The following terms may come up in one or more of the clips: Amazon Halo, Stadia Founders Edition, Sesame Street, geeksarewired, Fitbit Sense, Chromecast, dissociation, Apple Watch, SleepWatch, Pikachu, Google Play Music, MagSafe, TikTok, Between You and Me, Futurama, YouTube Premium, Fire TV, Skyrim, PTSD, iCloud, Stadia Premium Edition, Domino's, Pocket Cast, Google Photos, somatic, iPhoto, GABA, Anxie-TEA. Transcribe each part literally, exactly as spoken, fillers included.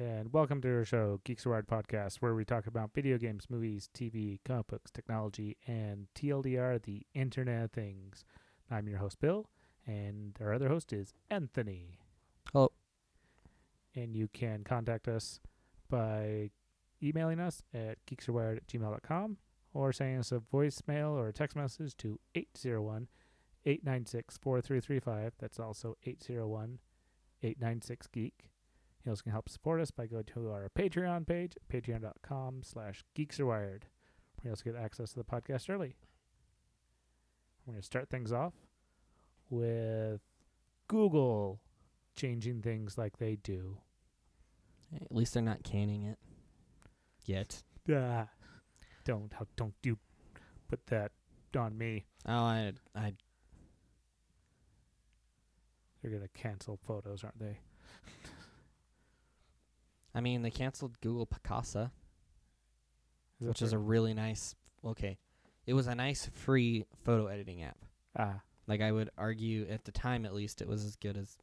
and welcome to our show, Geeksarewired Podcast, where we talk about video games, movies, T V, comic books, technology, and T L D R, the Internet of Things. I'm your host, Bill, and our other host is Anthony. Hello. And you can contact us by emailing us at geeksarewired at gmail dot com or sending us a voicemail or a text message to eight zero one, eight nine six, four three three five. That's also eight zero one, eight nine six, geek. You also can help support us by going to our Patreon page, patreon dot com slash geeksarewired. We also get access to the podcast early. We're going to start things off with Google changing things like they do. At least they're not canning it yet. Yeah. Don't how don't you put that on me. Oh, I I they're gonna cancel photos, aren't they? I mean, they canceled Google Picasa, which is a really nice. Okay, it was a nice free photo editing app. Ah, like I would argue at the time, at least, it was as good as,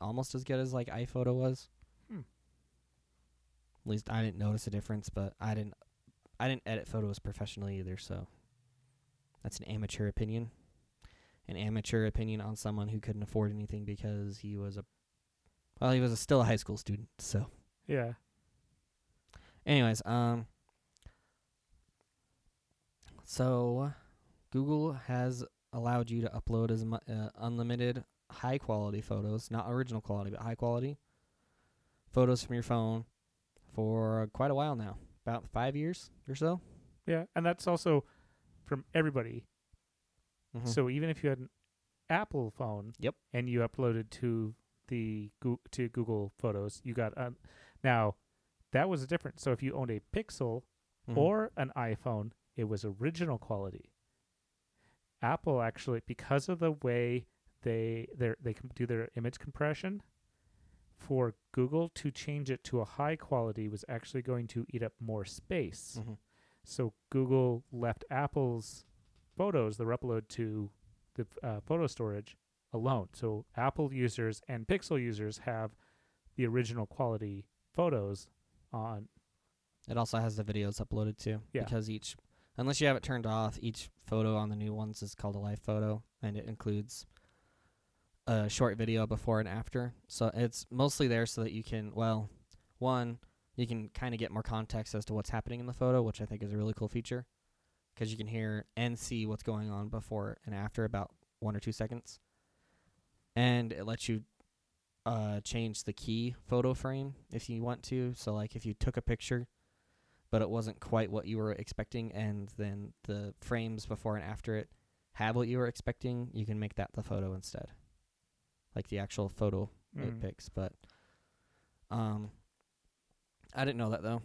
almost as good as like iPhoto was. Hmm. At least I didn't notice a difference, but I didn't. I didn't edit photos professionally either, so that's an amateur opinion. An amateur opinion on someone who couldn't afford anything because he was a, well, he was a, still a high school student, so. Yeah. Anyways, um, so Google has allowed you to upload as mu- uh, unlimited high-quality photos, not original quality, but high-quality photos from your phone for quite a while now. About five years or so. Yeah, and that's also from everybody. Mm-hmm. So even if you had an Apple phone, yep, and you uploaded to the Go- to Google Photos, you got um, now that was a difference. So if you owned a Pixel, mm-hmm, or an iPhone, it was original quality. Apple actually, because of the way they they they can do their image compression, for Google to change it to a high quality was actually going to eat up more space. Mm-hmm. So Google left Apple's photos, their upload to the uh, photo storage, alone. So Apple users and Pixel users have the original quality photos on. It also has the videos uploaded too. Yeah. Because each, unless you have it turned off, each photo on the new ones is called a live photo, and it includes a short video before and after. So it's mostly there so that you can, well, one, you can kind of get more context as to what's happening in the photo, which I think is a really cool feature because you can hear and see what's going on before and after about one or two seconds. And it lets you uh, change the key photo frame if you want to. So like if you took a picture, but it wasn't quite what you were expecting, and then the frames before and after it have what you were expecting, you can make that the photo instead. Like the actual photo mm. it picks, but um, I didn't know that though.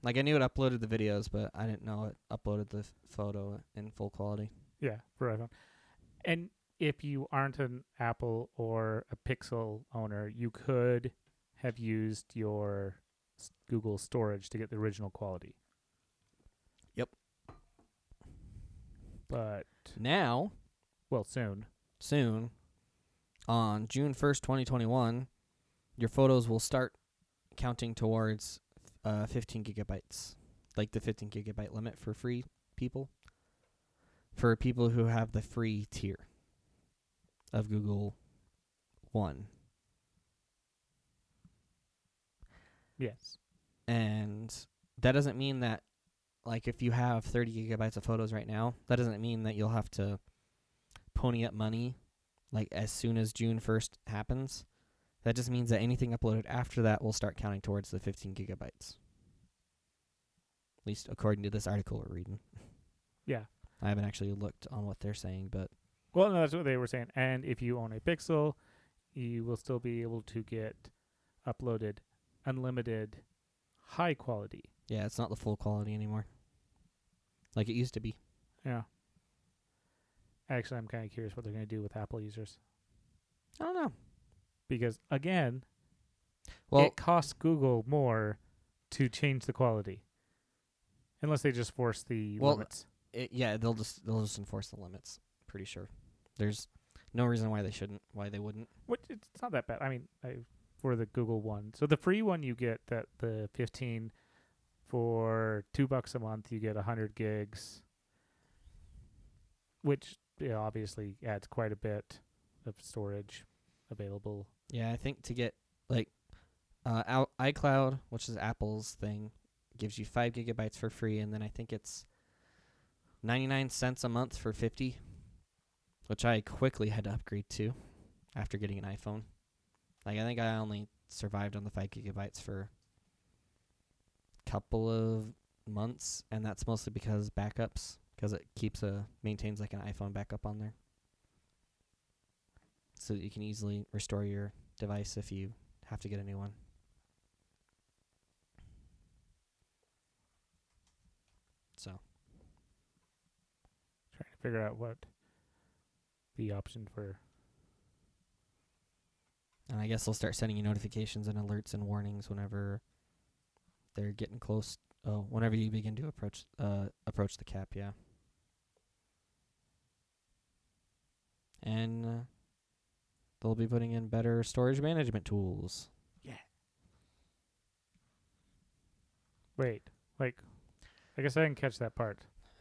Like I knew it uploaded the videos, but I didn't know it uploaded the f- photo in full quality. Yeah, for iPhone. And if you aren't an Apple or a Pixel owner, you could have used your s- Google storage to get the original quality. Yep. But now, well, soon, soon. On June first, twenty twenty-one, your photos will start counting towards uh, fifteen gigabytes, like the fifteen gigabyte limit for free people, for people who have the free tier of Google One. Yes. And that doesn't mean that, like, if you have thirty gigabytes of photos right now, that doesn't mean that you'll have to pony up money. Like, as soon as June first happens, that just means that anything uploaded after that will start counting towards the fifteen gigabytes. At least according to this article we're reading. Yeah. I haven't actually looked on what they're saying, but... Well, no, that's what they were saying. And if you own a Pixel, you will still be able to get uploaded unlimited high quality. Yeah, it's not the full quality anymore. Like it used to be. Yeah. Actually, I'm kind of curious what they're going to do with Apple users. I don't know. Because, again, well, it costs Google more to change the quality. Unless they just force the well, limits. It, yeah, they'll just they'll just enforce the limits, pretty sure. There's no reason why they shouldn't, why they wouldn't. Which, it's not that bad. I mean, I for the Google One. So the free one you get, that the fifteen for two bucks a month, you get one hundred gigs, which, you know, obviously adds quite a bit of storage available. Yeah, I think to get like uh, iCloud, which is Apple's thing, gives you five gigabytes for free, and then I think it's ninety-nine cents a month for fifty, which I quickly had to upgrade to after getting an iPhone. Like, I think I only survived on the five gigabytes for a couple of months, and that's mostly because backups, because it keeps a maintains like an iPhone backup on there, so that you can easily restore your device if you have to get a new one. So, trying to figure out what the option for. And I guess they'll start sending you notifications and alerts and warnings whenever they're getting close. Oh, whenever you begin to approach uh approach the cap, yeah. And uh, they'll be putting in better storage management tools. Yeah. Wait, like, I guess I didn't catch that part.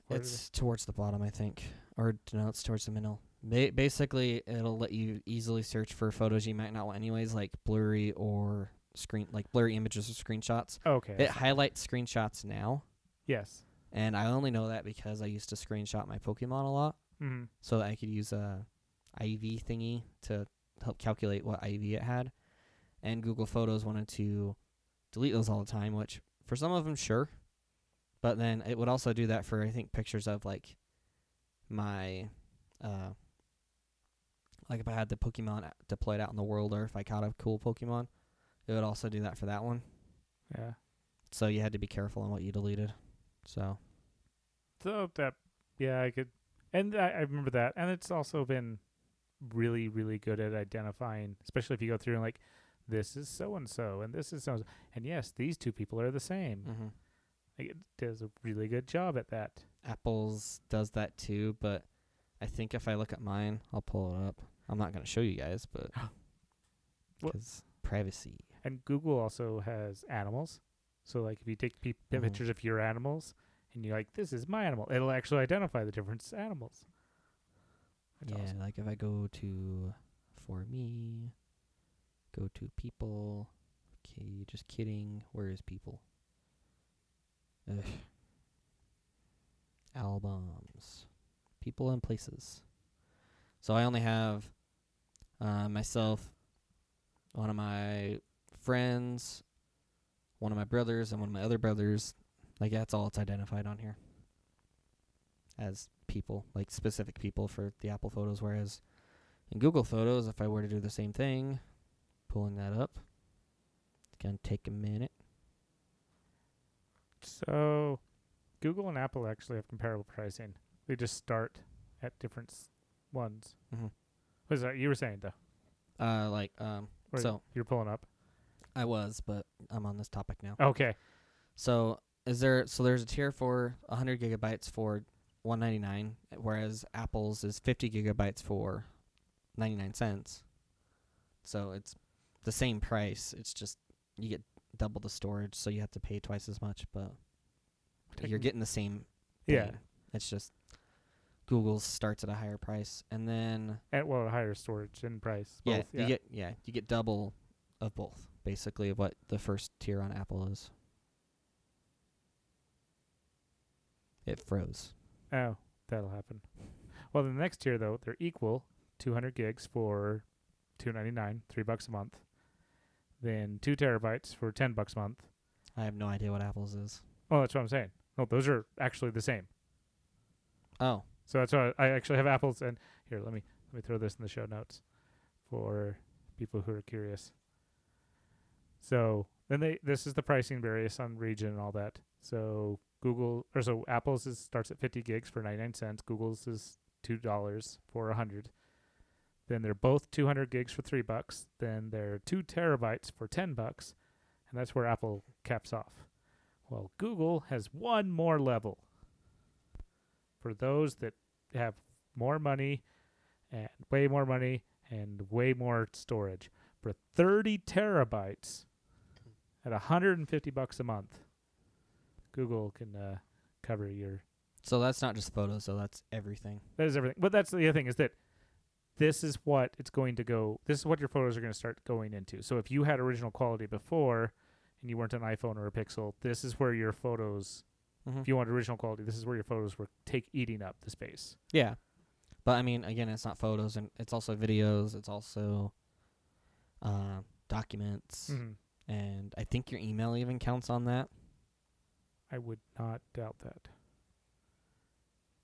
What it's towards the bottom, I think. Or, no, it's towards the middle. Ba- basically, it'll let you easily search for photos you might not want anyways, like blurry or screen, like blurry images or screenshots. Okay. It highlights screenshots now. Yes. And I only know that because I used to screenshot my Pokemon a lot. Mm-hmm. So that I could use a I V thingy to help calculate what I V it had. And Google Photos wanted to delete those all the time, which for some of them, sure. But then it would also do that for, I think, pictures of, like, my, uh, like if I had the Pokemon deployed out in the world, or if I caught a cool Pokemon, it would also do that for that one. Yeah. So you had to be careful on what you deleted. So. So that, yeah, I could, and I, I remember that. And it's also been really, really good at identifying, especially if you go through and like, this is so-and-so, and this is so-and-so, and yes, these two people are the same. Mm-hmm. Like, it does a really good job at that. Apple's does that too, but I think if I look at mine, I'll pull it up. I'm not going to show you guys, but because privacy. And Google also has animals. So, like, if you take pe- mm-hmm. pictures of your animals and you're like, this is my animal, it'll actually identify the different animals. That's yeah, awesome. Like if I go to For Me, go to People. Okay, just kidding. Where is People? Ugh. Albums, people and places. So I only have uh, myself, one of my friends, one of my brothers, and one of my other brothers. Like, that's all it's identified on here as people, like specific people for the Apple Photos. Whereas in Google Photos, if I were to do the same thing, pulling that up, it's gonna take a minute. So, Google and Apple actually have comparable pricing. They just start at different s- ones. Mm-hmm. What is that you were saying, though? Uh, like, um, or so you're pulling up. I was, but I'm on this topic now. Okay. So is there? So there's a tier for one hundred gigabytes for one ninety-nine, whereas Apple's is fifty gigabytes for ninety-nine cents. So it's the same price. It's just you get double the storage, so you have to pay twice as much, but you're getting the same thing. Yeah. It's just Google starts at a higher price, and then at well, a higher storage and price. Yeah, both, yeah. You get yeah, you get double of both, basically, of what the first tier on Apple is. It froze. Oh, that'll happen. Well, the next tier though, they're equal, two hundred gigs for two ninety-nine, three bucks a month. Then two terabytes for ten bucks a month. I have no idea what Apple's is. Oh, that's what I'm saying. No, those are actually the same. Oh, so that's why I actually have Apple's. And here, let me let me throw this in the show notes for people who are curious. So then they this is the pricing various on region and all that. So Google or so Apple's is starts at fifty gigs for ninety nine cents. Google's is two dollars for a hundred. Then they're both two hundred gigs for three bucks. Then they're two terabytes for ten bucks. And that's where Apple caps off. Well, Google has one more level for those that have more money and way more money and way more storage. for thirty terabytes at one hundred fifty bucks a month. Google can uh, cover your... So that's not just photos, so that's everything. That is everything. But that's the other thing, is that this is what it's going to go... This is what your photos are going to start going into. So if you had original quality before and you weren't an iPhone or a Pixel, this is where your photos... Mm-hmm. If you want original quality, this is where your photos were take eating up the space. Yeah. But, I mean, again, it's not photos, and it's also videos. It's also uh, documents. Mm-hmm. And I think your email even counts on that. I would not doubt that.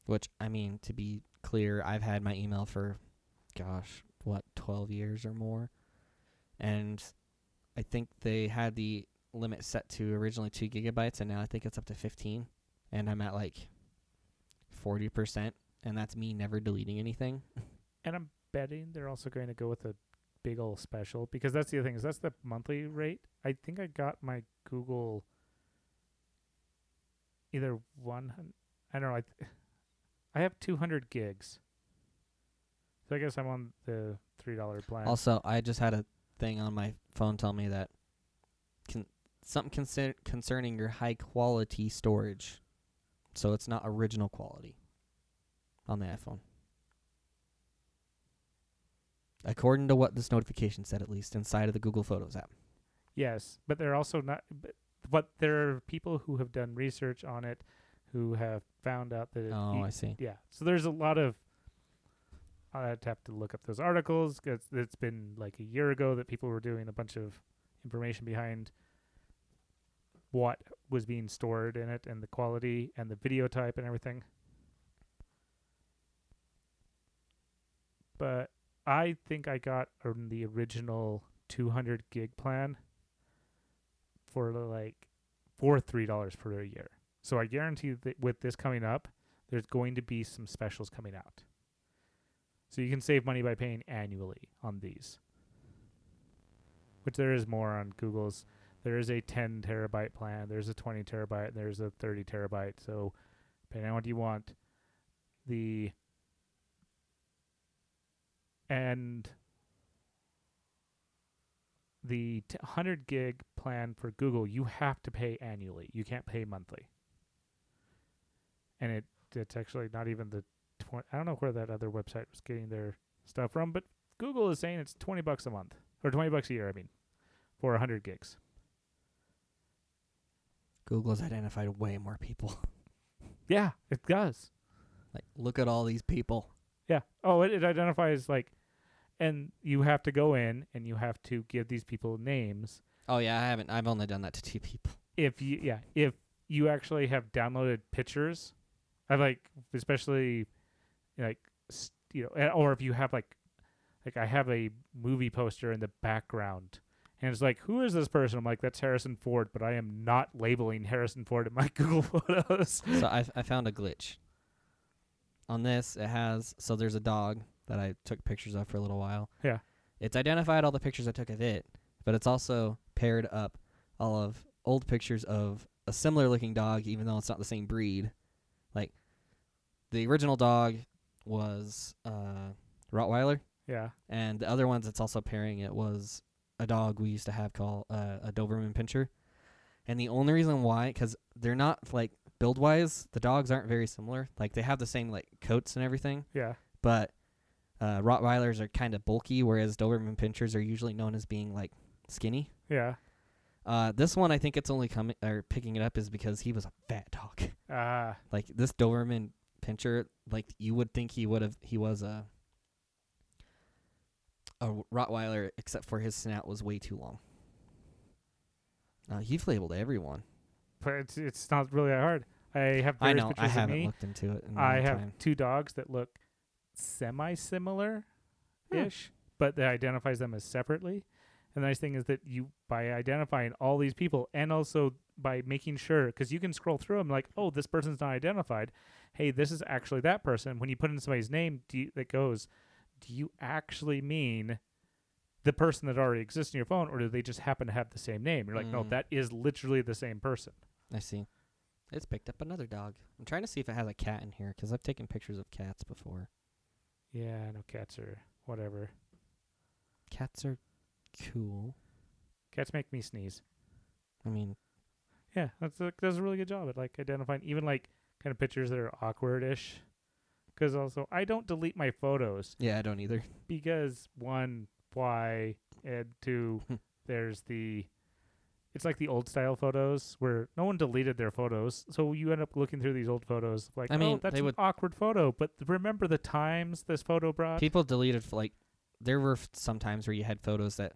Which, I mean, to be clear, I've had my email for, gosh, what, twelve years or more. And I think they had the limit set to originally two gigabytes, and now I think it's up to fifteen. And I'm at, like, forty percent. And that's me never deleting anything. And I'm betting they're also going to go with a big old special, because that's the other thing, is that's the monthly rate. I think I got my Google either one, I don't know. I, th- I have two hundred gigs. So I guess I'm on the three dollar plan. Also, I just had a thing on my phone tell me that con- something concer- concerning your high quality storage. So it's not original quality. On the iPhone. According to what this notification said, at least, inside of the Google Photos app. Yes, but they're also not... But, but there are people who have done research on it who have found out that... Oh, it, I see. Yeah, so there's a lot of... I'd have to look up those articles, because it's been like a year ago that people were doing a bunch of information behind what was being stored in it, and the quality, and the video type, and everything. But I think I got um, the original two hundred gig plan for like for three dollars per year. So I guarantee that with this coming up, there's going to be some specials coming out. So you can save money by paying annually on these. Which there is more on Google's. There is a ten terabyte plan. There's a twenty terabyte. There's a thirty terabyte. So depending on what you want, the... And the t- one hundred gig plan for Google, you have to pay annually. You can't pay monthly. And it it's actually not even the twenty. I don't know where that other website was getting their stuff from, but Google is saying it's twenty bucks a month, or twenty bucks a year, I mean, for one hundred gigs. Google's identified way more people. Yeah, it does. Like, look at all these people. Yeah. Oh, it, it identifies like. And you have to go in and you have to give these people names. Oh, yeah, I haven't. I've only done that to two people. If you, yeah, if you actually have downloaded pictures, I like, especially, like, you know, or if you have like, like I have a movie poster in the background, and it's like, who is this person? I'm like, that's Harrison Ford, but I am not labeling Harrison Ford in my Google Photos. So I, I found a glitch. On this, it has, so there's a dog that I took pictures of for a little while. Yeah. It's identified all the pictures I took of it, but it's also paired up all of old pictures of a similar looking dog, even though it's not the same breed. Like, the original dog was uh, Rottweiler. Yeah. And the other ones it's also pairing it was a dog we used to have called uh, a Doberman Pinscher. And the only reason why, because they're not, like, build-wise, the dogs aren't very similar. Like, they have the same, like, coats and everything. Yeah. But uh, Rottweilers are kind of bulky, whereas Doberman Pinschers are usually known as being, like, skinny. Yeah. Uh, this one, I think it's only coming or picking it up is because he was a fat dog. Ah. Uh. Like, this Doberman Pinscher, like, you would think he would have, he was a, a Rottweiler, except for his snout was way too long. Uh, he's labeled everyone. But it's, it's not really that hard. I have I know. I haven't me. looked into it in I have time. Two dogs that look semi-similar-ish, hmm. but that identifies them as separately. And the nice thing is that you, by identifying all these people, and also by making sure, because you can scroll through them like, oh, this person's not identified. Hey, this is actually that person. When you put in somebody's name do you, that goes, do you actually mean... the person that already exists in your phone, or do they just happen to have the same name? You're like, mm. no, that is literally the same person. I see. It's picked up another dog. I'm trying to see if it has a cat in here, because I've taken pictures of cats before. Yeah, no, cats are whatever. Cats are cool. Cats make me sneeze. I mean, yeah, that's like, does a really good job at like identifying even like kind of pictures that are awkward-ish. Because also, I don't delete my photos. Yeah, I don't either. Because one, why, and two, there's the, it's like the old style photos where no one deleted their photos, so you end up looking through these old photos like, I mean, oh, that's an would, awkward photo. But remember the times this photo brought. People deleted like there were some times where you had photos that,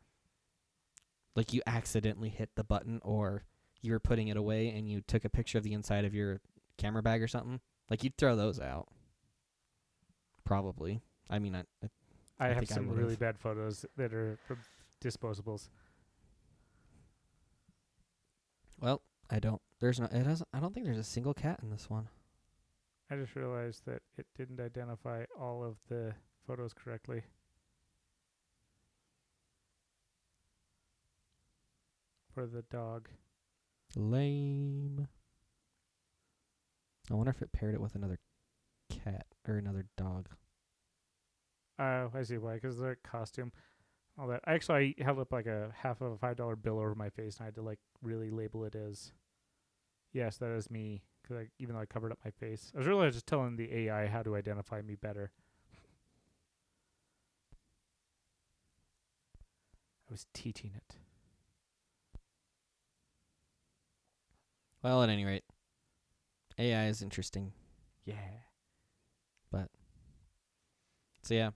like, you accidentally hit the button or you were putting it away and you took a picture of the inside of your camera bag or something. Like, you'd throw those out. Probably. I mean, I. I, I, I have some I really bad photos that are from disposables. Well, I don't. There's no. It doesn't. I don't think there's a single cat in this one. I just realized that it didn't identify all of the photos correctly. For the dog. Lame. I wonder if it paired it with another cat or another dog. Oh, I see why. Because their costume, all that. Actually, I held up like a half of a five dollar bill over my face, and I had to like really label it as, yes, that is me. Because even though I covered up my face, I was really just telling the A I how to identify me better. I was teaching it. Well, at any rate, A I is interesting. Yeah. But, so yeah,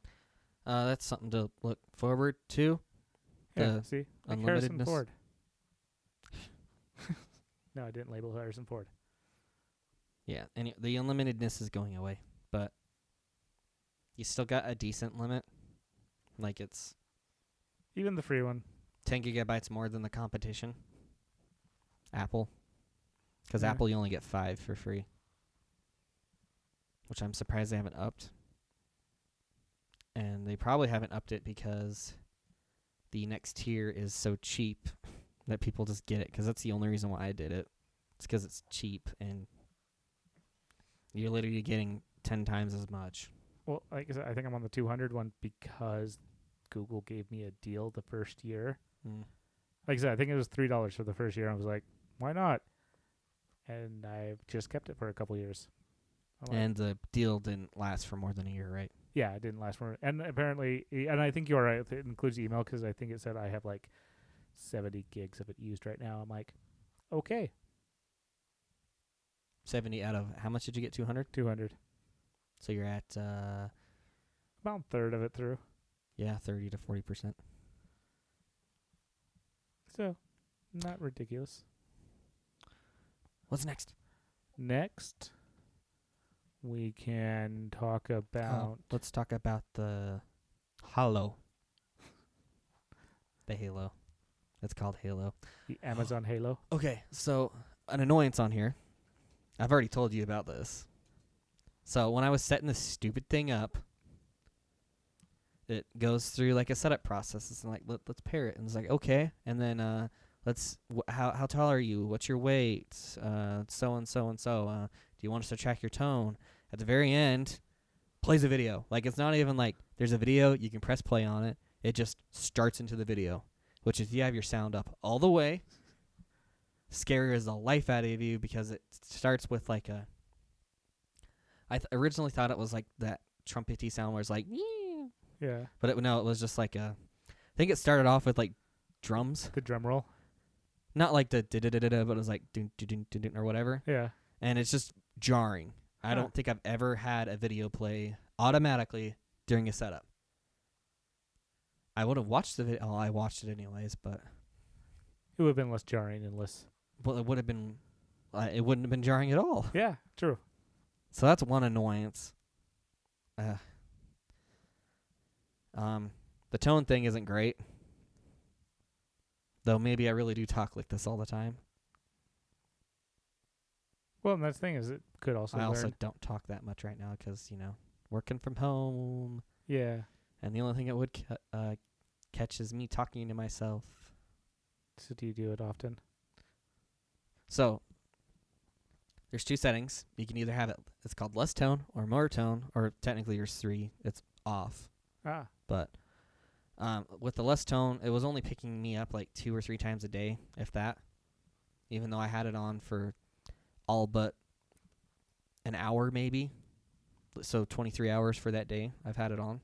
uh, that's something to look forward to. Yeah, the see? Like Harrison Ford. No, I didn't label Harrison Ford. Yeah, and the unlimitedness is going away, but you still got a decent limit. Like, it's... Even the free one. ten gigabytes more than the competition. Apple. Because yeah. Apple, you only get five for free. Which I'm surprised they haven't upped. And they probably haven't upped it because the next tier is so cheap that people just get it. Because that's the only reason why I did it. It's because it's cheap and you're literally getting ten times as much. Well, like I said, I think I'm on the two hundred one because Google gave me a deal the first year. Mm. Like I said, I think it was three dollars for the first year. I was like, why not? And I've just kept it for a couple years. Like, and the deal didn't last for more than a year, right? Yeah, it didn't last for more. And apparently, and I think you are right, it includes email because I think it said I have like seventy gigs of it used right now. I'm like, okay. seventy out of, how much did you get, two hundred? two hundred. So you're at? Uh, About a third of it through. Yeah, thirty to forty percent. So, not ridiculous. What's next? Next, we can talk about... Uh, let's talk about the Halo. The Halo. It's called Halo. The Amazon Halo. Okay, so an annoyance on here. I've already told you about this. So when I was setting this stupid thing up, it goes through like a setup process. It's like, Let, let's pair it. And it's like, okay. And then... uh. Let's. Wh- how how tall are you? What's your weight? Uh, so and so and so. Uh, do you want us to track your tone? At the very end, plays a video. Like, it's not even like there's a video. You can press play on it. It just starts into the video, which is you have your sound up all the way. Scarier is the life out of you because it starts with like a. I th- originally thought it was like that trumpety sound where it's like. Yeah. But it, no, it was just like a. I think it started off with like drums. The drum roll. Not like the da-da-da-da-da, but it was like dun-dun-dun-dun or whatever. Yeah. And it's just jarring. I huh. don't think I've ever had a video play automatically during a setup. I would have watched the video. Oh, I watched it anyways, but... It would have been less jarring and less... Well, it would have been... Uh, it wouldn't have been jarring at all. Yeah, true. So that's one annoyance. Uh, um, the tone thing isn't great. Though maybe I really do talk like this all the time. Well, and that's the thing is it could also I learn. Also don't talk that much right now because, you know, working from home. Yeah. And the only thing it would ca- uh, catch is me talking to myself. So do you do it often? So there's two settings. You can either have it. It's called less tone or more tone, or technically there's three. It's off. Ah. But Um, with the less tone, it was only picking me up like two or three times a day, if that, even though I had it on for all but an hour maybe. So twenty-three hours for that day I've had it on.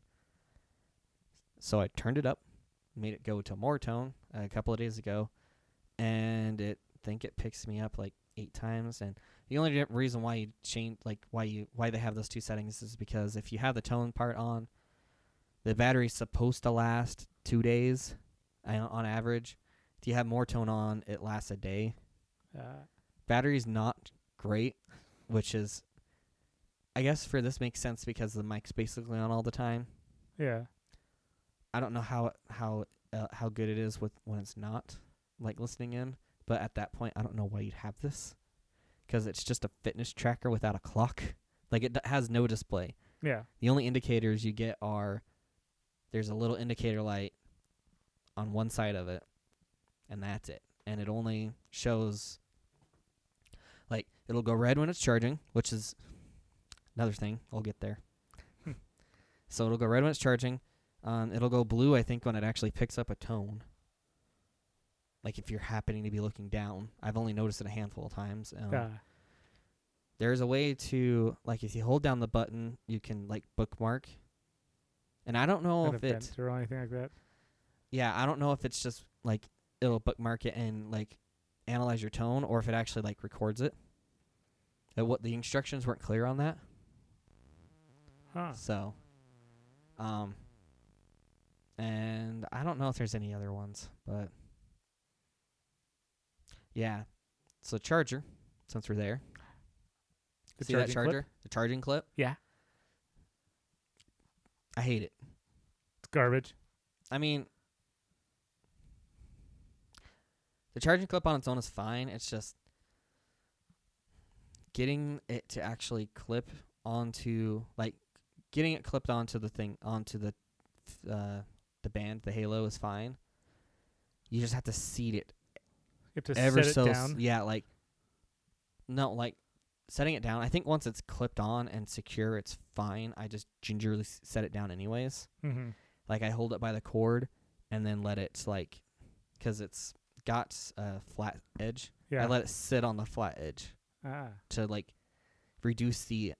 So I turned it up, made it go to more tone a couple of days ago, and it think it picks me up like eight times. And the only reason why you change, like why you why they have those two settings is because if you have the tone part on, the battery's supposed to last two days on average. If you have more tone on, it lasts a day. Uh, Battery's not great, which is, I guess for this makes sense because the mic's basically on all the time. Yeah. I don't know how how uh, how good it is with when it's not, like, listening in. But at that point, I don't know why you'd have this because it's just a fitness tracker without a clock. Like, it d- has no display. Yeah. The only indicators you get are... There's a little indicator light on one side of it, and that's it. And it only shows, like, it'll go red when it's charging, which is another thing. I'll get there. So it'll go red when it's charging. Um, it'll go blue, I think, when it actually picks up a tone. Like, if you're happening to be looking down. I've only noticed it a handful of times. Um, yeah. There's a way to, like, if you hold down the button, you can, like, bookmark. And I don't know if it's or anything like that. Yeah, I don't know if it's just like it'll bookmark it and like analyze your tone, or if it actually like records it. It what the instructions weren't clear on that. Huh. So, um, and I don't know if there's any other ones, but yeah. So charger, since we're there. The See that charger? Clip? The charging clip? Yeah. I hate it. It's garbage. I mean, the charging clip on its own is fine. It's just getting it to actually clip onto, like, getting it clipped onto the thing, onto the uh, the band, the Halo is fine. You just have to seat it. You have to ever set so it down? S- yeah, like, no, like, setting it down, I think once it's clipped on and secure, it's fine. I just gingerly s- set it down anyways. Mm-hmm. Like, I hold it by the cord and then let it, like, because it's got a flat edge. Yeah. I let it sit on the flat edge ah. to, like, reduce the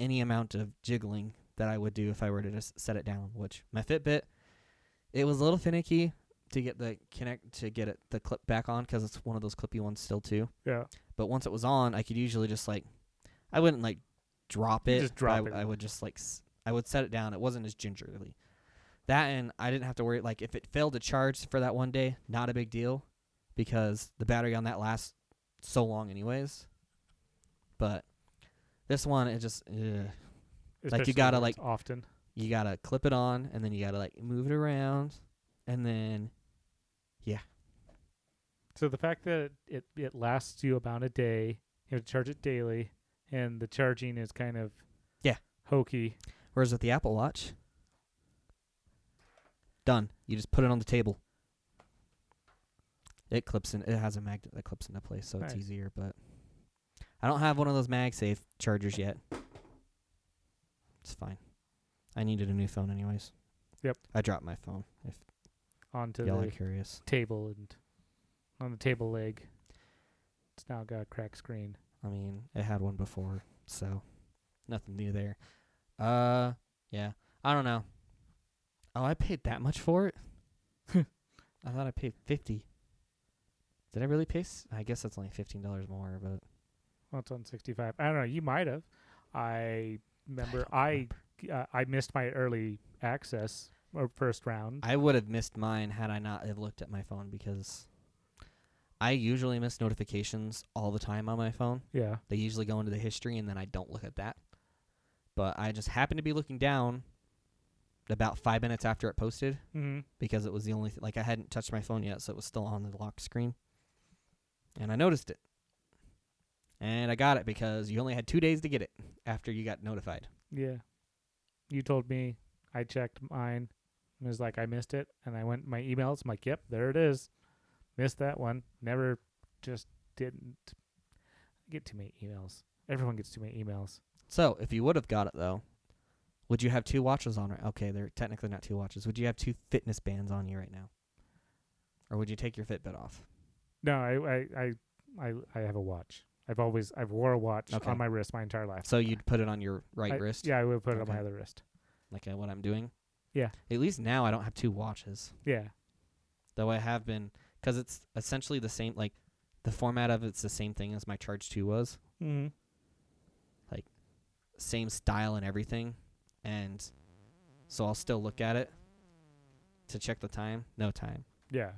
any amount of jiggling that I would do if I were to just set it down, which my Fitbit, it was a little finicky to get the connect to get it the clip back on because it's one of those clippy ones still too. Yeah. But once it was on, I could usually just like, I wouldn't like drop it. Just drop I, it. I would just like, s- I would set it down. It wasn't as gingerly. That and I didn't have to worry. Like if it failed to charge for that one day, not a big deal because the battery on that lasts so long anyways. But this one, it just, ugh. Like you gotta like, often. You gotta clip it on and then you gotta like move it around and then, yeah. So the fact that it, it lasts you about a day, you have to charge it daily, and the charging is kind of yeah hokey. Whereas with the Apple Watch, done. You just put it on the table. It clips in. It has a magnet that clips into place, so nice. It's easier. But I don't have one of those MagSafe chargers yet. It's fine. I needed a new phone anyways. Yep. I dropped my phone. If onto y'all the are curious. Table and... On the table leg. It's now got a cracked screen. I mean, it had one before, so nothing new there. Uh, yeah. I don't know. Oh, I paid that much for it? I thought I paid fifty dollars. Did I really pay? S- I guess that's only fifteen dollars more, but... Well, it's on sixty-five dollars. I don't know. You might have. I remember I I, uh, I missed my early access or first round. I would have missed mine had I not have looked at my phone because... I usually miss notifications all the time on my phone. Yeah. They usually go into the history, and then I don't look at that. But I just happened to be looking down about five minutes after it posted mm-hmm. because it was the only thing. Like, I hadn't touched my phone yet, so it was still on the lock screen. And I noticed it. And I got it because you only had two days to get it after you got notified. Yeah. You told me. I checked mine. It was like, I missed it. And I went in my emails. I'm like, yep, there it is. Missed that one. Never just didn't get too many emails. Everyone gets too many emails. So if you would have got it, though, Would you have two watches on right now? Okay, they're technically not two watches. Would you have two fitness bands on you right now? Or would you take your Fitbit off? No, I I I, I, I have a watch. I've always I've wore a watch okay. on my wrist my entire life. So you'd put it on your right I, wrist? Yeah, I would put it okay. on my other wrist. Like uh, what I'm doing? Yeah. At least now I don't have two watches. Yeah. Though I have been, because it's essentially the same, like the format of it's the same thing as my Charge two was. Mm-hmm. Like same style and everything. And so I'll still look at it to check the time. No time. Yeah.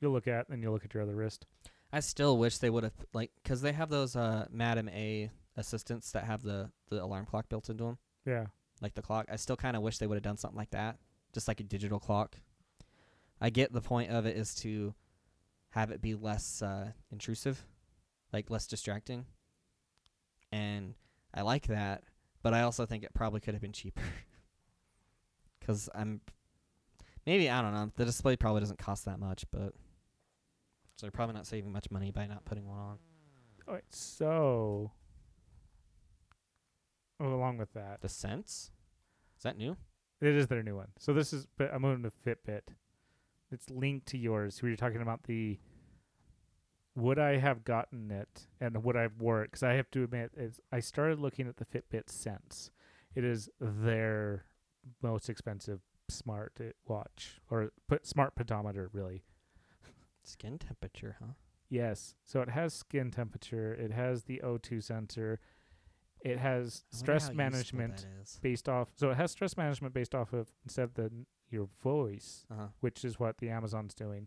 You'll look at and you'll look at your other wrist. I still wish they would have, like, because they have those uh, Madam A assistants that have the, the alarm clock built into them. Yeah. Like the clock. I still kind of wish they would have done something like that, just like a digital clock. I get the point of it is to have it be less uh, intrusive, like less distracting. And I like that, but I also think it probably could have been cheaper. Because I'm, maybe, I don't know, the display probably doesn't cost that much, but... So they're probably not saving much money by not putting one on. All right, so oh, along with that, the Sense, is that new? It is their new one. So this is, but I'm moving to Fitbit. It's linked to yours. We were talking about the would I have gotten it and would I have wore it? Because I have to admit, is I started looking at the Fitbit Sense. It is their most expensive smart watch or put smart pedometer, really. Skin temperature, huh? Yes. So it has skin temperature. It has the O two sensor. It has stress management based off. So it has stress management based off of instead of the your voice, uh-huh. which is what the Amazon's doing.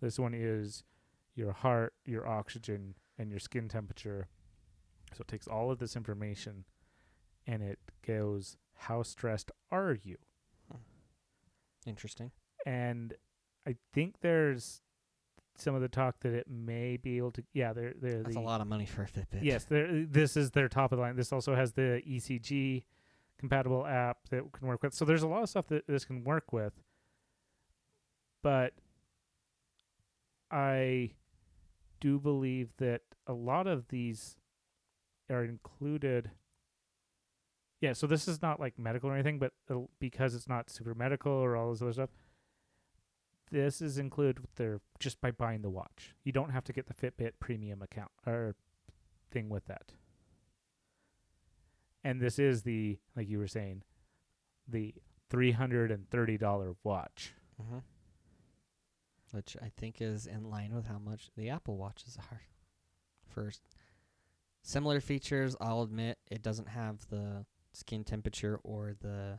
This one is your heart, your oxygen, and your skin temperature. So it takes all of this information, and it goes, how stressed are you? Hmm. Interesting. And I think there's some of the talk that it may be able to, yeah, they're they're that's the, a lot of money for a Fitbit. Yes, this is their top of the line. This also has the E C G compatible app that can work with. So there's a lot of stuff that this can work with. But I do believe that a lot of these are included. Yeah, so this is not like medical or anything, but it'll, because it's not super medical or all this other stuff. This is included with their just by buying the watch. You don't have to get the Fitbit Premium account or thing with that. And this is the, like you were saying, the three hundred thirty dollars watch. Mm-hmm. Which I think is in line with how much the Apple Watches are. First, similar features, I'll admit, it doesn't have the skin temperature or the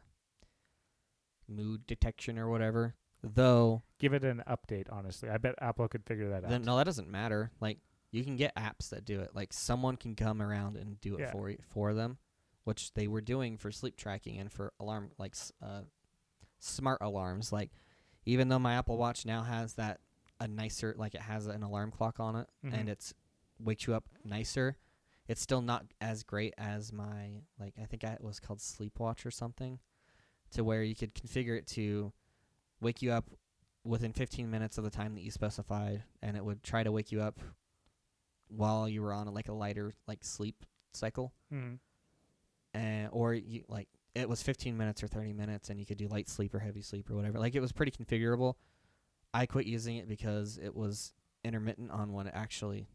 mood detection or whatever. Though, give it an update, honestly. I bet Apple could figure that out. No, that doesn't matter. Like, you can get apps that do it. Like, someone can come around and do it yeah. for for them, which they were doing for sleep tracking and for alarm, like, uh, smart alarms. Like, even though my Apple Watch now has that, a nicer, like, it has an alarm clock on it, mm-hmm. and it's wakes you up nicer, it's still not as great as my, like, I think it was called Sleepwatch or something, to where you could configure it to wake you up within fifteen minutes of the time that you specified, and it would try to wake you up while you were on a, like a lighter like sleep cycle, mm. and or you like it was fifteen minutes or thirty minutes, and you could do light sleep or heavy sleep or whatever. Like it was pretty configurable. I quit using it because it was intermittent on when it actually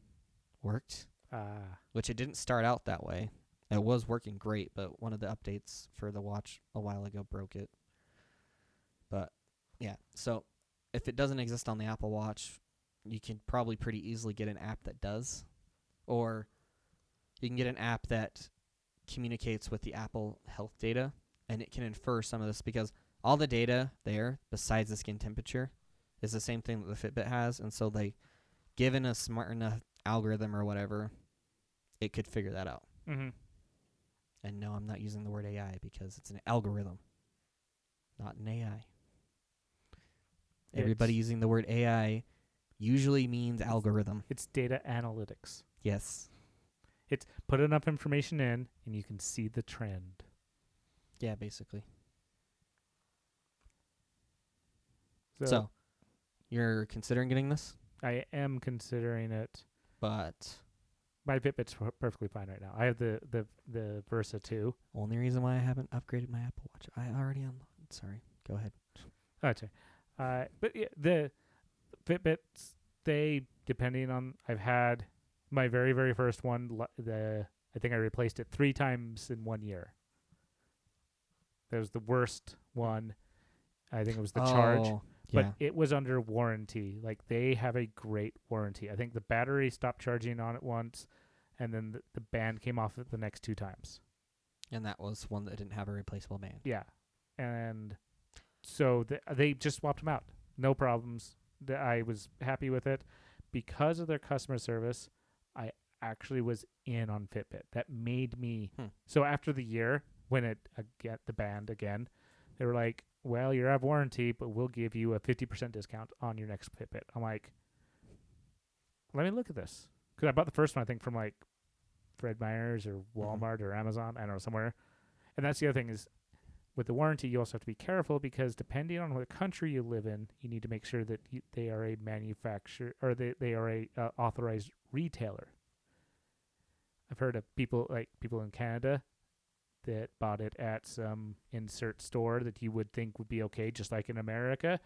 worked, uh. which it didn't start out that way. It was working great, but one of the updates for the watch a while ago broke it. But yeah, so if it doesn't exist on the Apple Watch, you can probably pretty easily get an app that does. Or you can get an app that communicates with the Apple Health data, and it can infer some of this because all the data there, besides the skin temperature, is the same thing that the Fitbit has. And so they, given a smart enough algorithm or whatever, it could figure that out. Mm-hmm. And no, I'm not using the word A I because it's an algorithm, not an A I. Everybody using the word A I usually means algorithm. It's data analytics. Yes. It's put enough information in, and you can see the trend. Yeah, basically. So, so you're considering getting this? I am considering it. But My Fitbit's perfectly fine right now. I have the, the, the Versa two. Only reason why I haven't upgraded my Apple Watch. I already unlocked. Sorry. Go ahead. Okay. Uh, but yeah, the Fitbits, they, depending on, I've had my very, very first one, the I think I replaced it three times in one year. That was the worst one. I think it was the oh, charge. But yeah. It was under warranty. Like, they have a great warranty. I think the battery stopped charging on it once, and then the, the band came off it the next two times. And that was one that didn't have a replaceable band. Yeah. And so th- they just swapped them out. No problems. The, I was happy with it. Because of their customer service, I actually was in on Fitbit. That made me... Hmm. So after the year, when it uh, get the band again, they were like, well, you're out of warranty, but we'll give you a fifty percent discount on your next Fitbit. I'm like, let me look at this. Because I bought the first one, I think, from like Fred Meyers or Walmart mm-hmm. or Amazon, I don't know, somewhere. And that's the other thing is with the warranty, you also have to be careful because depending on what country you live in, you need to make sure that you, they are a manufacturer or they, they are a uh, authorized retailer. I've heard of people like people in Canada that bought it at some insert store that you would think would be okay, just like in America.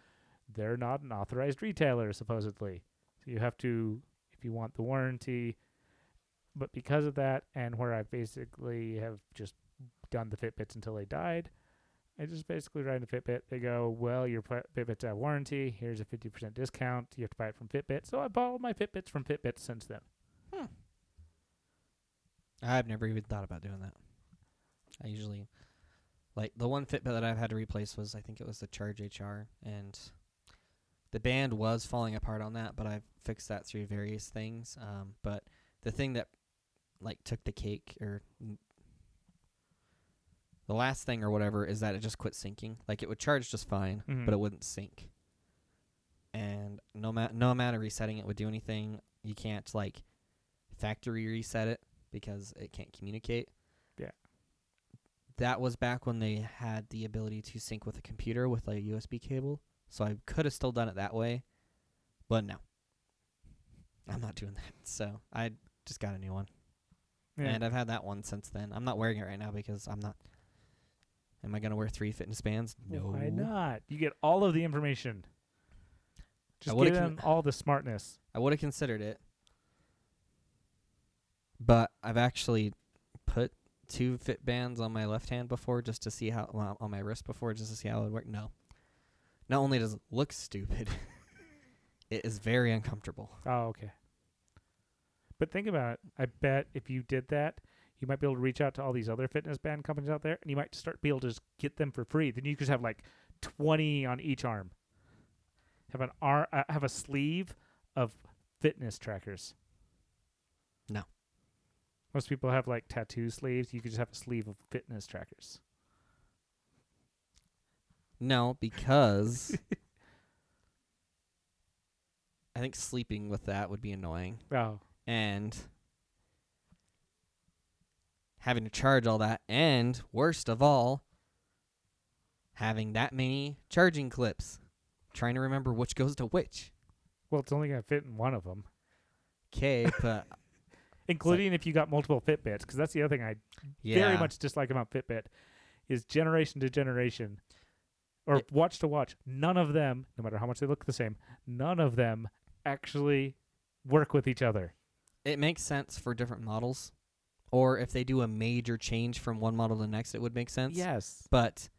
They're not an authorized retailer, supposedly. So you have to, if you want the warranty. But because of that, and where I basically have just done the Fitbits until they died, I just basically ride the Fitbit. They go, well, your Fitbit's out of warranty. Here's a fifty percent discount. You have to buy it from Fitbit. So I bought all my Fitbits from Fitbit since then. Hmm. I've never even thought about doing that. I usually, like, the one Fitbit that I've had to replace was, I think it was the Charge H R, and the band was falling apart on that, but I've fixed that through various things. Um, but the thing that, like, took the cake, or n- the last thing or whatever, is that it just quit syncing. Like, it would charge just fine, mm-hmm. but it wouldn't sync. And no, ma- no amount of resetting it would do anything. You can't, like, factory reset it because it can't communicate. That was back when they had the ability to sync with a computer with a U S B cable. So I could have still done it that way. But no. I'm not doing that. So I just got a new one. Yeah. And I've had that one since then. I'm not wearing it right now because I'm not... Am I going to wear three fitness bands? No. Why not? You get all of the information. Just give them con- all the smartness. I would have considered it. But I've actually put... two fit bands on my left hand before just to see how well, on my wrist before just to see how it would work. No, not only does it look stupid, it is very uncomfortable. Oh, okay. But think about it. I bet if you did that, you might be able to reach out to all these other fitness band companies out there, and you might start be able to just get them for free. Then you could have like twenty on each arm. Have an ar- uh, have a sleeve of fitness trackers. No. Most people have, like, tattoo sleeves. You could just have a sleeve of fitness trackers. No, because I think sleeping with that would be annoying. Oh. And having to charge all that. And, worst of all, having that many charging clips. Trying to remember which goes to which. Well, it's only going to fit in one of them. Okay, but... Including like, if you got multiple Fitbits, because that's the other thing I yeah. very much dislike about Fitbit, is generation to generation, or it, watch to watch, none of them, no matter how much they look the same, none of them actually work with each other. It makes sense for different models, or if they do a major change from one model to the next, it would make sense. Yes. But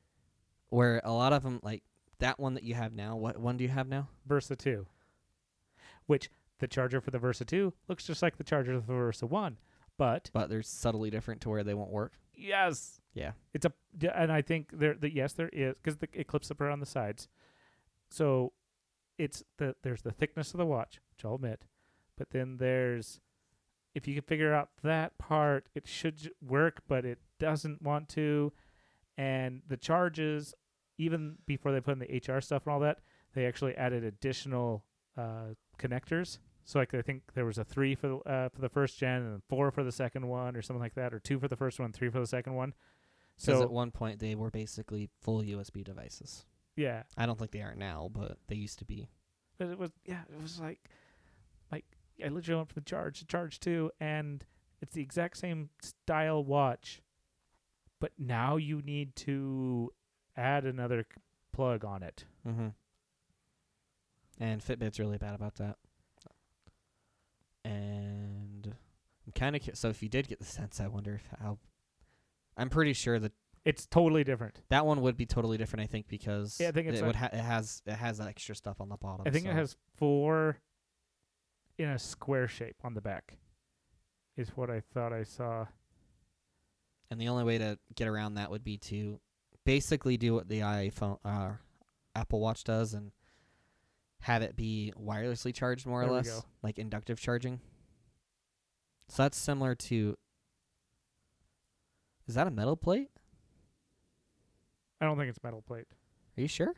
where a lot of them, like that one that you have now, what one do you have now? Versa two, which... The charger for the Versa two looks just like the charger for the Versa one, but... But they're subtly different to where they won't work? Yes. Yeah. It's a... And I think there... The, yes, there is, because the, it clips up around the sides. So it's the there's the thickness of the watch, which I'll admit, but then there's... If you can figure out that part, it should work, but it doesn't want to. And the charges, even before they put in the H R stuff and all that, they actually added additional uh, connectors. So like I think there was a three for the, uh, for the first gen and four for the second one or something like that, or two for the first one, three for the second one. So at one point they were basically full U S B devices. Yeah, I don't think they are now, but they used to be. But it was yeah, it was like like I literally went from the Charge to Charge two, and it's the exact same style watch, but now you need to add another c- plug on it. Mm-hmm. And Fitbit's really bad about that. And I'm kind of cu- so if you did get the Sense, I wonder if how. I'm pretty sure that it's totally different. That one would be totally different, I think, because yeah, I think it's it like would ha- it has it has extra stuff on the bottom. I think so. It has four in a square shape on the back, is what I thought I saw. And the only way to get around that would be to basically do what the iPhone, uh, Apple Watch does, and have it be wirelessly charged, more there or less, like inductive charging. So that's similar to. Is that a metal plate? I don't think it's metal plate. Are you sure?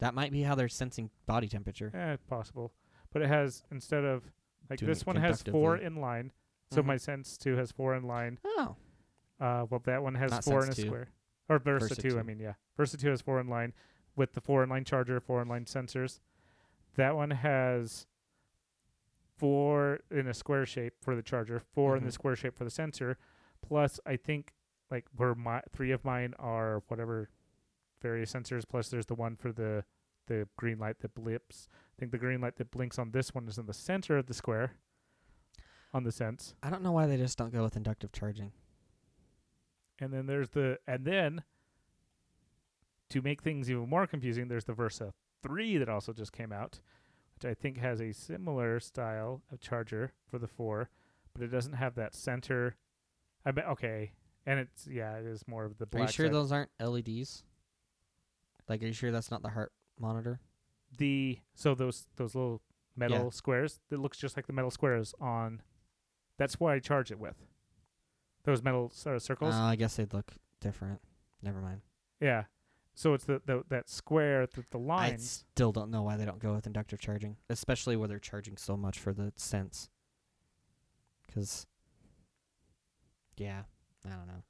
That might be how they're sensing body temperature. Yeah, it's possible. But it has, instead of, like, doing this one has four in line. So mm-hmm. my Sense two has four in line. Oh. Uh, well, that one has Not four Sense in a two. Square. Or Versa, Versa two, two, I mean, yeah. Versa two has four in line with the four in line charger, four in line sensors. That one has four in a square shape for the charger, four mm-hmm. in the square shape for the sensor. Plus, I think, like, where my three of mine are whatever various sensors, plus there's the one for the, the green light that blips. I think the green light that blinks on this one is in the center of the square on the Sense. I don't know why they just don't go with inductive charging. And then there's the, and then to make things even more confusing, there's the Versa three that also just came out, which I think has a similar style of charger for the four, but it doesn't have that center. I bet, okay. And it's, yeah, it is more of the black. Are you sure side. Those aren't L E Ds? Like, are you sure that's not the heart monitor? The, so those, those little metal yeah. squares, that looks just like the metal squares on, that's what I charge it with. Those metal sort of circles. Oh, uh, I guess they'd look different. Never mind. Yeah. So it's the, the that square, the, the lines. I still don't know why they don't go with inductive charging, especially where they're charging so much for the Sense. Because, yeah. I don't know.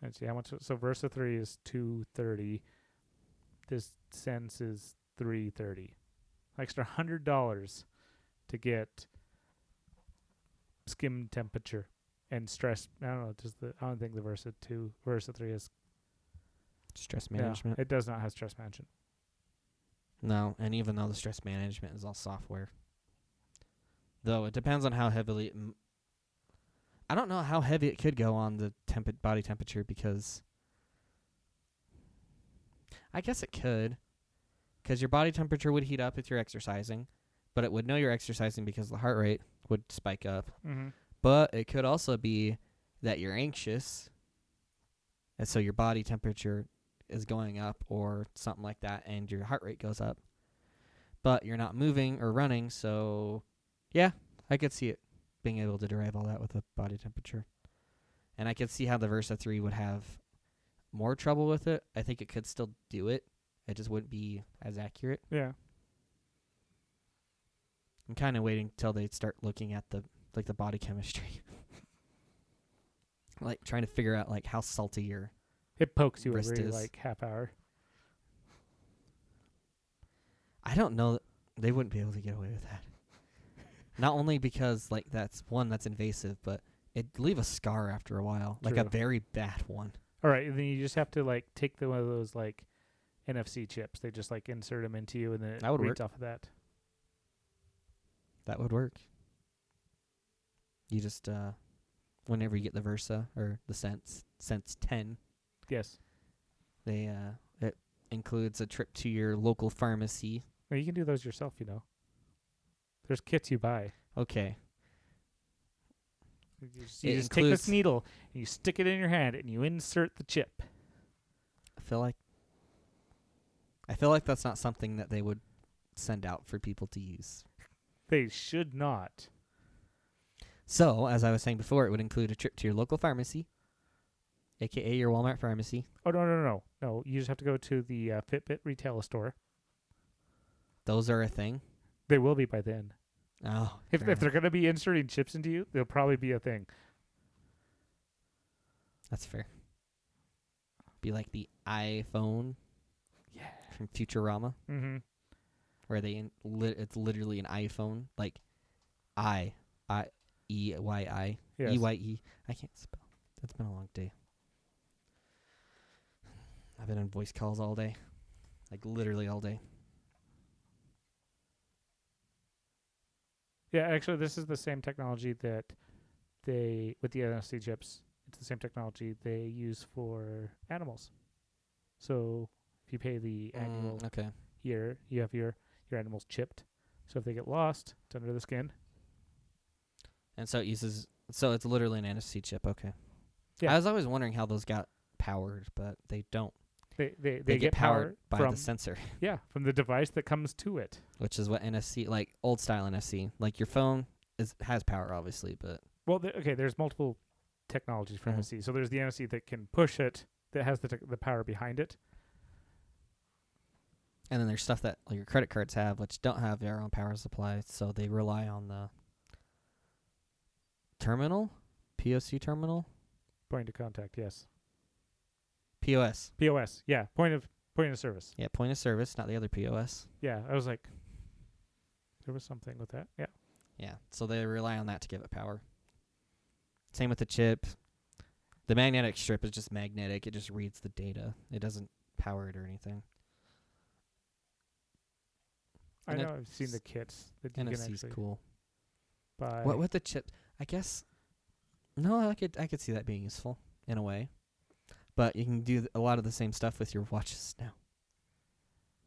Let's see how much. So Versa three is two thirty. This Sense is three thirty. Extra hundred dollars to get skin temperature and stress. I don't know. Does the I don't think the Versa two, Versa three is stress management. No, it does not have stress management. No, and even though the stress management is all software, though it depends on how heavily. It m- I don't know how heavy it could go on the temp- body temperature, because I guess it could, because your body temperature would heat up if you're exercising, but it would know you're exercising because the heart rate would spike up. Mm-hmm. But it could also be that you're anxious, and so your body temperature is going up or something like that, and your heart rate goes up. But you're not moving or running, so yeah, I could see it being able to derive all that with a body temperature. And I could see how the Versa three would have more trouble with it. I think it could still do it. It just wouldn't be as accurate. Yeah. I'm kind of waiting till they start looking at the like the body chemistry. Like trying to figure out like how salty your It pokes you every is. Like half hour. I don't know. They wouldn't be able to get away with that. Not only because, like, that's one that's invasive, but it'd leave a scar after a while. True. Like a very bad one. All right. And then you just have to, like, take the, one of those, like, N F C chips. They just, like, insert them into you, and then it that would reads work. Off of that. That would work. You just, uh, whenever you get the Versa or the Sense, Sense ten. Yes. They, uh, it includes a trip to your local pharmacy. Well, you can do those yourself, you know. There's kits you buy. Okay. You just, you just take this needle and you stick it in your hand and you insert the chip. I feel like I feel like that's not something that they would send out for people to use. They should not. So, as I was saying before, it would include a trip to your local pharmacy, aka your Walmart pharmacy. Oh no no no no! No, you just have to go to the uh, Fitbit retail store. Those are a thing. They will be by then. Oh, if if they're going to be inserting chips into you, they'll probably be a thing. That's fair. Be like the iPhone yeah. from Futurama. Mm-hmm. where they in, li- it's literally an iPhone, like I, I, E Y I, yes. E Y E. I can't spell. It's been a long day. I've been on voice calls all day, like literally all day. Yeah, actually, this is the same technology that they, with the N F C chips, it's the same technology they use for animals. So if you pay the mm, annual okay. year, you have your, your animals chipped. So if they get lost, it's under the skin. And so it uses, so it's literally an N F C chip, okay. Yeah. I was always wondering how those got powered, but they don't. They they, they, they get, get powered power by from, the sensor. Yeah, from the device that comes to it. Which is what N F C, like old style N F C, like your phone is has power obviously, but well, th- okay, there's multiple technologies for mm-hmm. N F C. So there's the N F C that can push it, that has the te- the power behind it. And then there's stuff that like your credit cards have, which don't have their own power supply, so they rely on the terminal, P O C terminal, point of contact, yes. P O S. P O S, yeah. Point of point of service. Yeah, point of service, not the other P O S. Yeah, I was like, there was something with that, yeah. Yeah, so they rely on that to give it power. Same with the chip. The magnetic strip is just magnetic. It just reads the data. It doesn't power it or anything. I and know I've seen the kits. That N F C's cool. Buy. What with the chip? I guess, no, I could I could see that being useful in a way. But you can do th- a lot of the same stuff with your watches now,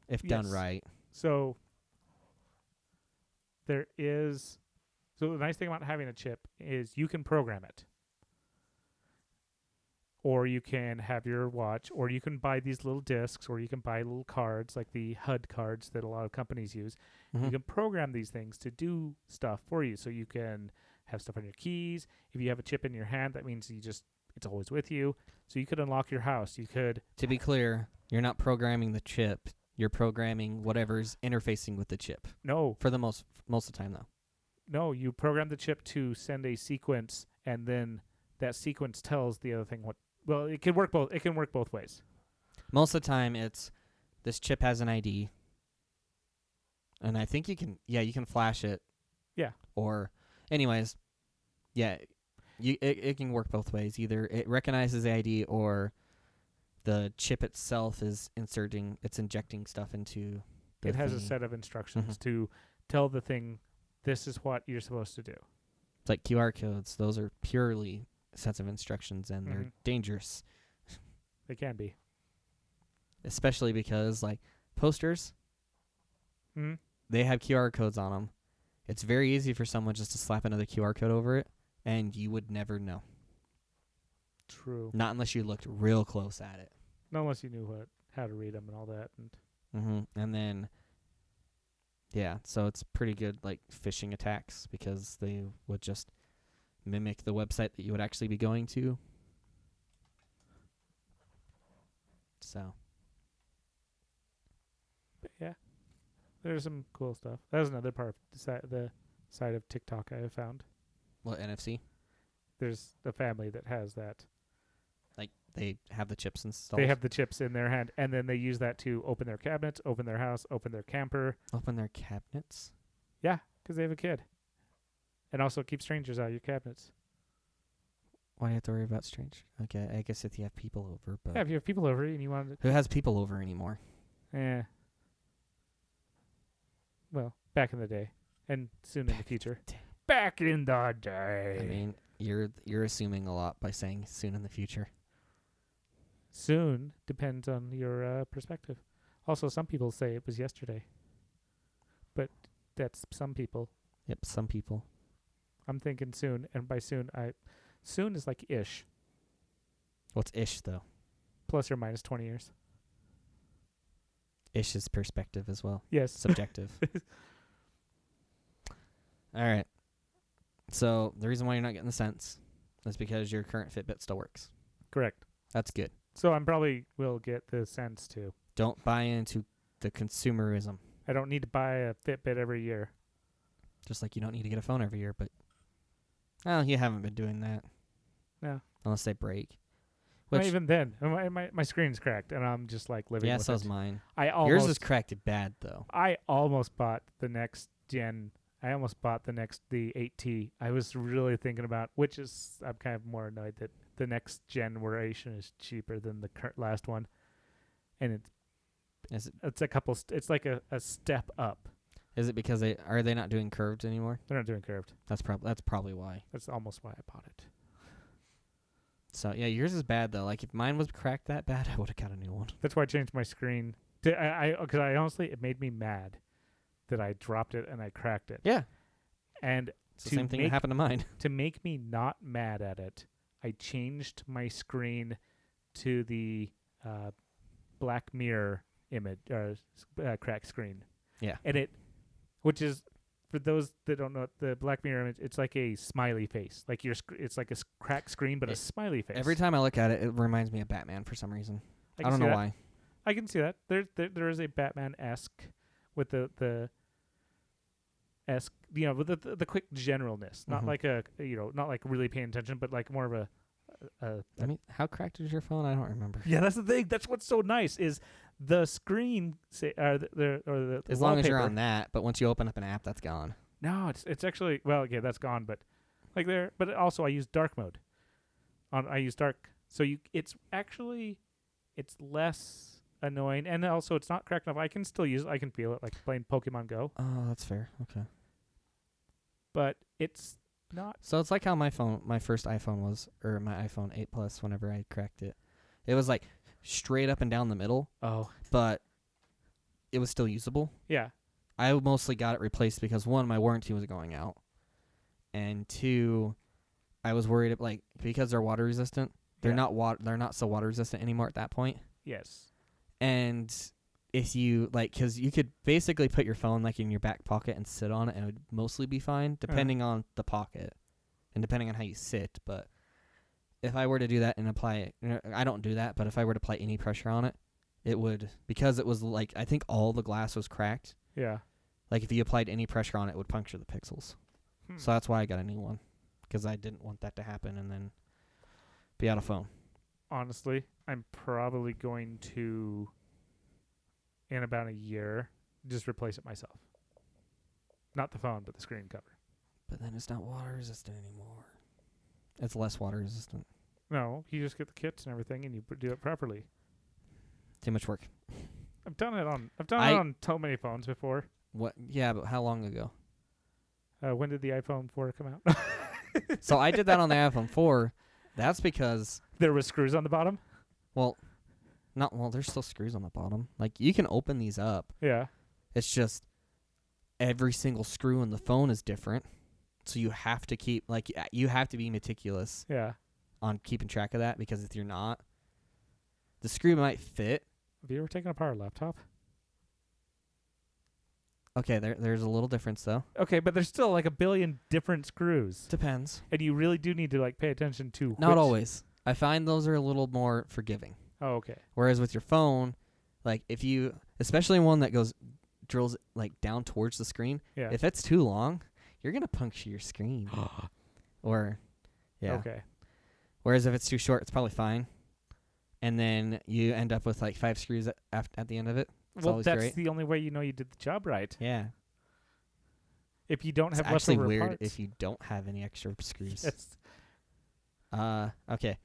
if yes. done right. So there is, so the nice thing about having a chip is you can program it. Or you can have your watch, or you can buy these little discs, or you can buy little cards, like the H U D cards that a lot of companies use. Mm-hmm. You can program these things to do stuff for you. So you can have stuff on your keys. If you have a chip in your hand, that means you just, it's always with you. So you could unlock your house. You could... To be clear, you're not programming the chip. You're programming whatever's interfacing with the chip. No. For the most most of the time, though. No, you program the chip to send a sequence, and then that sequence tells the other thing what... Well, it can work both. It can work both ways. Most of the time, it's this chip has an I D, and I think you can... Yeah, you can flash it. Yeah. Or... Anyways, yeah... You, it, it can work both ways. Either it recognizes the I D, or the chip itself is inserting, it's injecting stuff into the It has thing. A set of instructions mm-hmm. to tell the thing, this is what you're supposed to do. It's like Q R codes. Those are purely sets of instructions, and mm-hmm. they're dangerous. They can be. Especially because, like, posters, mm-hmm. they have Q R codes on them. It's very easy for someone just to slap another Q R code over it. And you would never know. True. Not unless you looked real close at it. Not unless you knew what how to read them and all that. And mm-hmm. and then, yeah, so it's pretty good, like, phishing attacks, because they would just mimic the website that you would actually be going to. So. But yeah, there's some cool stuff. That was another part of the, si- the side of TikTok I have found. What, N F C? There's a family that has that. Like, they have the chips installed? They have the chips in their hand, and then they use that to open their cabinets, open their house, open their camper. Open their cabinets? Yeah, because they have a kid. And also keep strangers out of your cabinets. Why do you have to worry about strangers? Okay, I guess if you have people over. But yeah, if you have people over and you want to... Who has people over anymore? Yeah. Well, back in the day, and soon back in the future. In the Back in the day. I mean, you're you're assuming a lot by saying soon in the future. Soon depends on your uh, perspective. Also, some people say it was yesterday. But that's some people. Yep, some people. I'm thinking soon, and by soon, I soon is like ish. What's ish, though? Plus or minus twenty years. Ish is perspective as well. Yes. Subjective. All right. So the reason why you're not getting the Sense is because your current Fitbit still works. Correct. That's good. So I'm probably will get the Sense too. Don't buy into the consumerism. I don't need to buy a Fitbit every year. Just like you don't need to get a phone every year, but oh, you haven't been doing that. No. Unless they break. Which, even then, my, my my screen's cracked, and I'm just like living yeah, with it. Yeah, so's mine. I almost, Yours is cracked bad, though. I almost bought the next gen. I almost bought the next, the eight T. I was really thinking about, which is, I'm kind of more annoyed that the next gen version is cheaper than the current last one. And it's, is it, it's a couple, st- it's like a, a step up. Is it because they, are they not doing curved anymore? They're not doing curved. That's probably, that's probably why. That's almost why I bought it. So, yeah, yours is bad, though. Like, if mine was cracked that bad, I would have got a new one. That's why I changed my screen. Because I, I, I honestly, it made me mad that I dropped it and I cracked it. Yeah. And it's the same thing make, that happened to mine. To make me not mad at it, I changed my screen to the uh, Black Mirror image, or uh, crack screen. Yeah. And it, which is, for those that don't know, the Black Mirror image, it's like a smiley face. Like your sc- It's like a cracked screen, but it, a smiley face. Every time I look at it, it reminds me of Batman for some reason. I, I don't know that. why. I can see that. There, there, there is a Batman-esque with the, the esque, you know, with the, the, the quick generalness. Not mm-hmm. like a, you know, not like really paying attention, but like more of a, a, a I mean, how cracked is your phone? I don't remember. Yeah, that's the thing. That's what's so nice is the screen, say, or the, the, or the as the long wallpaper. As you're on that, but once you open up an app, that's gone. No, it's it's actually well, okay, that's gone, but like there, but also I use dark mode. On I use dark, so you, it's actually, it's less annoying, and also it's not cracked enough. I can still use it. I can feel it, like playing Pokemon Go. Oh, that's fair. Okay, but it's not. So it's like how my phone, my first iPhone was, or my iPhone eight Plus. Whenever I cracked it, it was like. Straight up and down the middle. Oh. But it was still usable. Yeah. I mostly got it replaced because, one, my warranty was going out. And, two, I was worried, like, because they're water resistant, they're yeah. not water, they're not so water resistant anymore at that point. Yes. And if you, like, because you could basically put your phone, like, in your back pocket and sit on it, and it would mostly be fine, depending uh. on the pocket and depending on how you sit, but... If I were to do that and apply it, I don't do that, but if I were to apply any pressure on it, it would, because it was like, I think all the glass was cracked. Yeah. Like if you applied any pressure on it, it would puncture the pixels. Hmm. So that's why I got a new one, because I didn't want that to happen and then be out of phone. Honestly, I'm probably going to, in about a year, just replace it myself. Not the phone, but the screen cover. But then it's not water resistant anymore. It's less water resistant. No, you just get the kits and everything, and you do it properly. Too much work. I've done it on I've done I, it on so many phones before. What? Yeah, but how long ago? Uh, when did the iPhone four come out? So I did that on the iPhone four. That's because there were screws on the bottom. Well, not well. There's still screws on the bottom. Like you can open these up. Yeah. It's just every single screw in the phone is different. So you have to keep, like, you have to be meticulous yeah. on keeping track of that, because if you're not, the screw might fit. Have you ever taken apart a laptop? Okay, there there's a little difference, though. Okay, but there's still, like, a billion different screws. Depends. And you really do need to, like, pay attention to Not which. Always. I find those are a little more forgiving. Oh, okay. Whereas with your phone, like, if you, especially one that goes, drills, like, down towards the screen, yeah. if it's too long... You're going to puncture your screen. Or, yeah. Okay. Whereas if it's too short, it's probably fine. And then you end up with like five screws at, af- at the end of it. It's well, that's great. The only way you know you did the job right. Yeah. If you don't it's have leftover parts. It's actually weird if you don't have any extra screws. Yes. Uh, okay.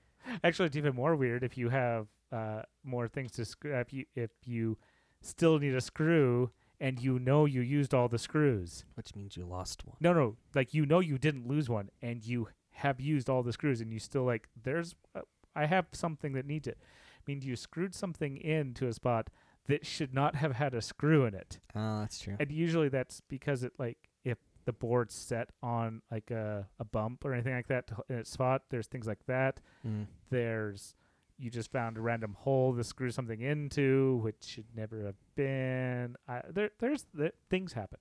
Actually, it's even more weird if you have uh, more things to screw. If you, if you still need a screw... And you know you used all the screws. Which means you lost one. No, no. Like, you know you didn't lose one, and you have used all the screws, and you still, like, there's... Uh, I have something that needs it. I mean, you screwed something into a spot that should not have had a screw in it. Oh, that's true. And usually that's because it, like, if the board's set on, like, a, a bump or anything like that to, in its spot, there's things like that. Mm. There's... You just found a random hole to screw something into, which should never have been. I, there, there's th- things happen.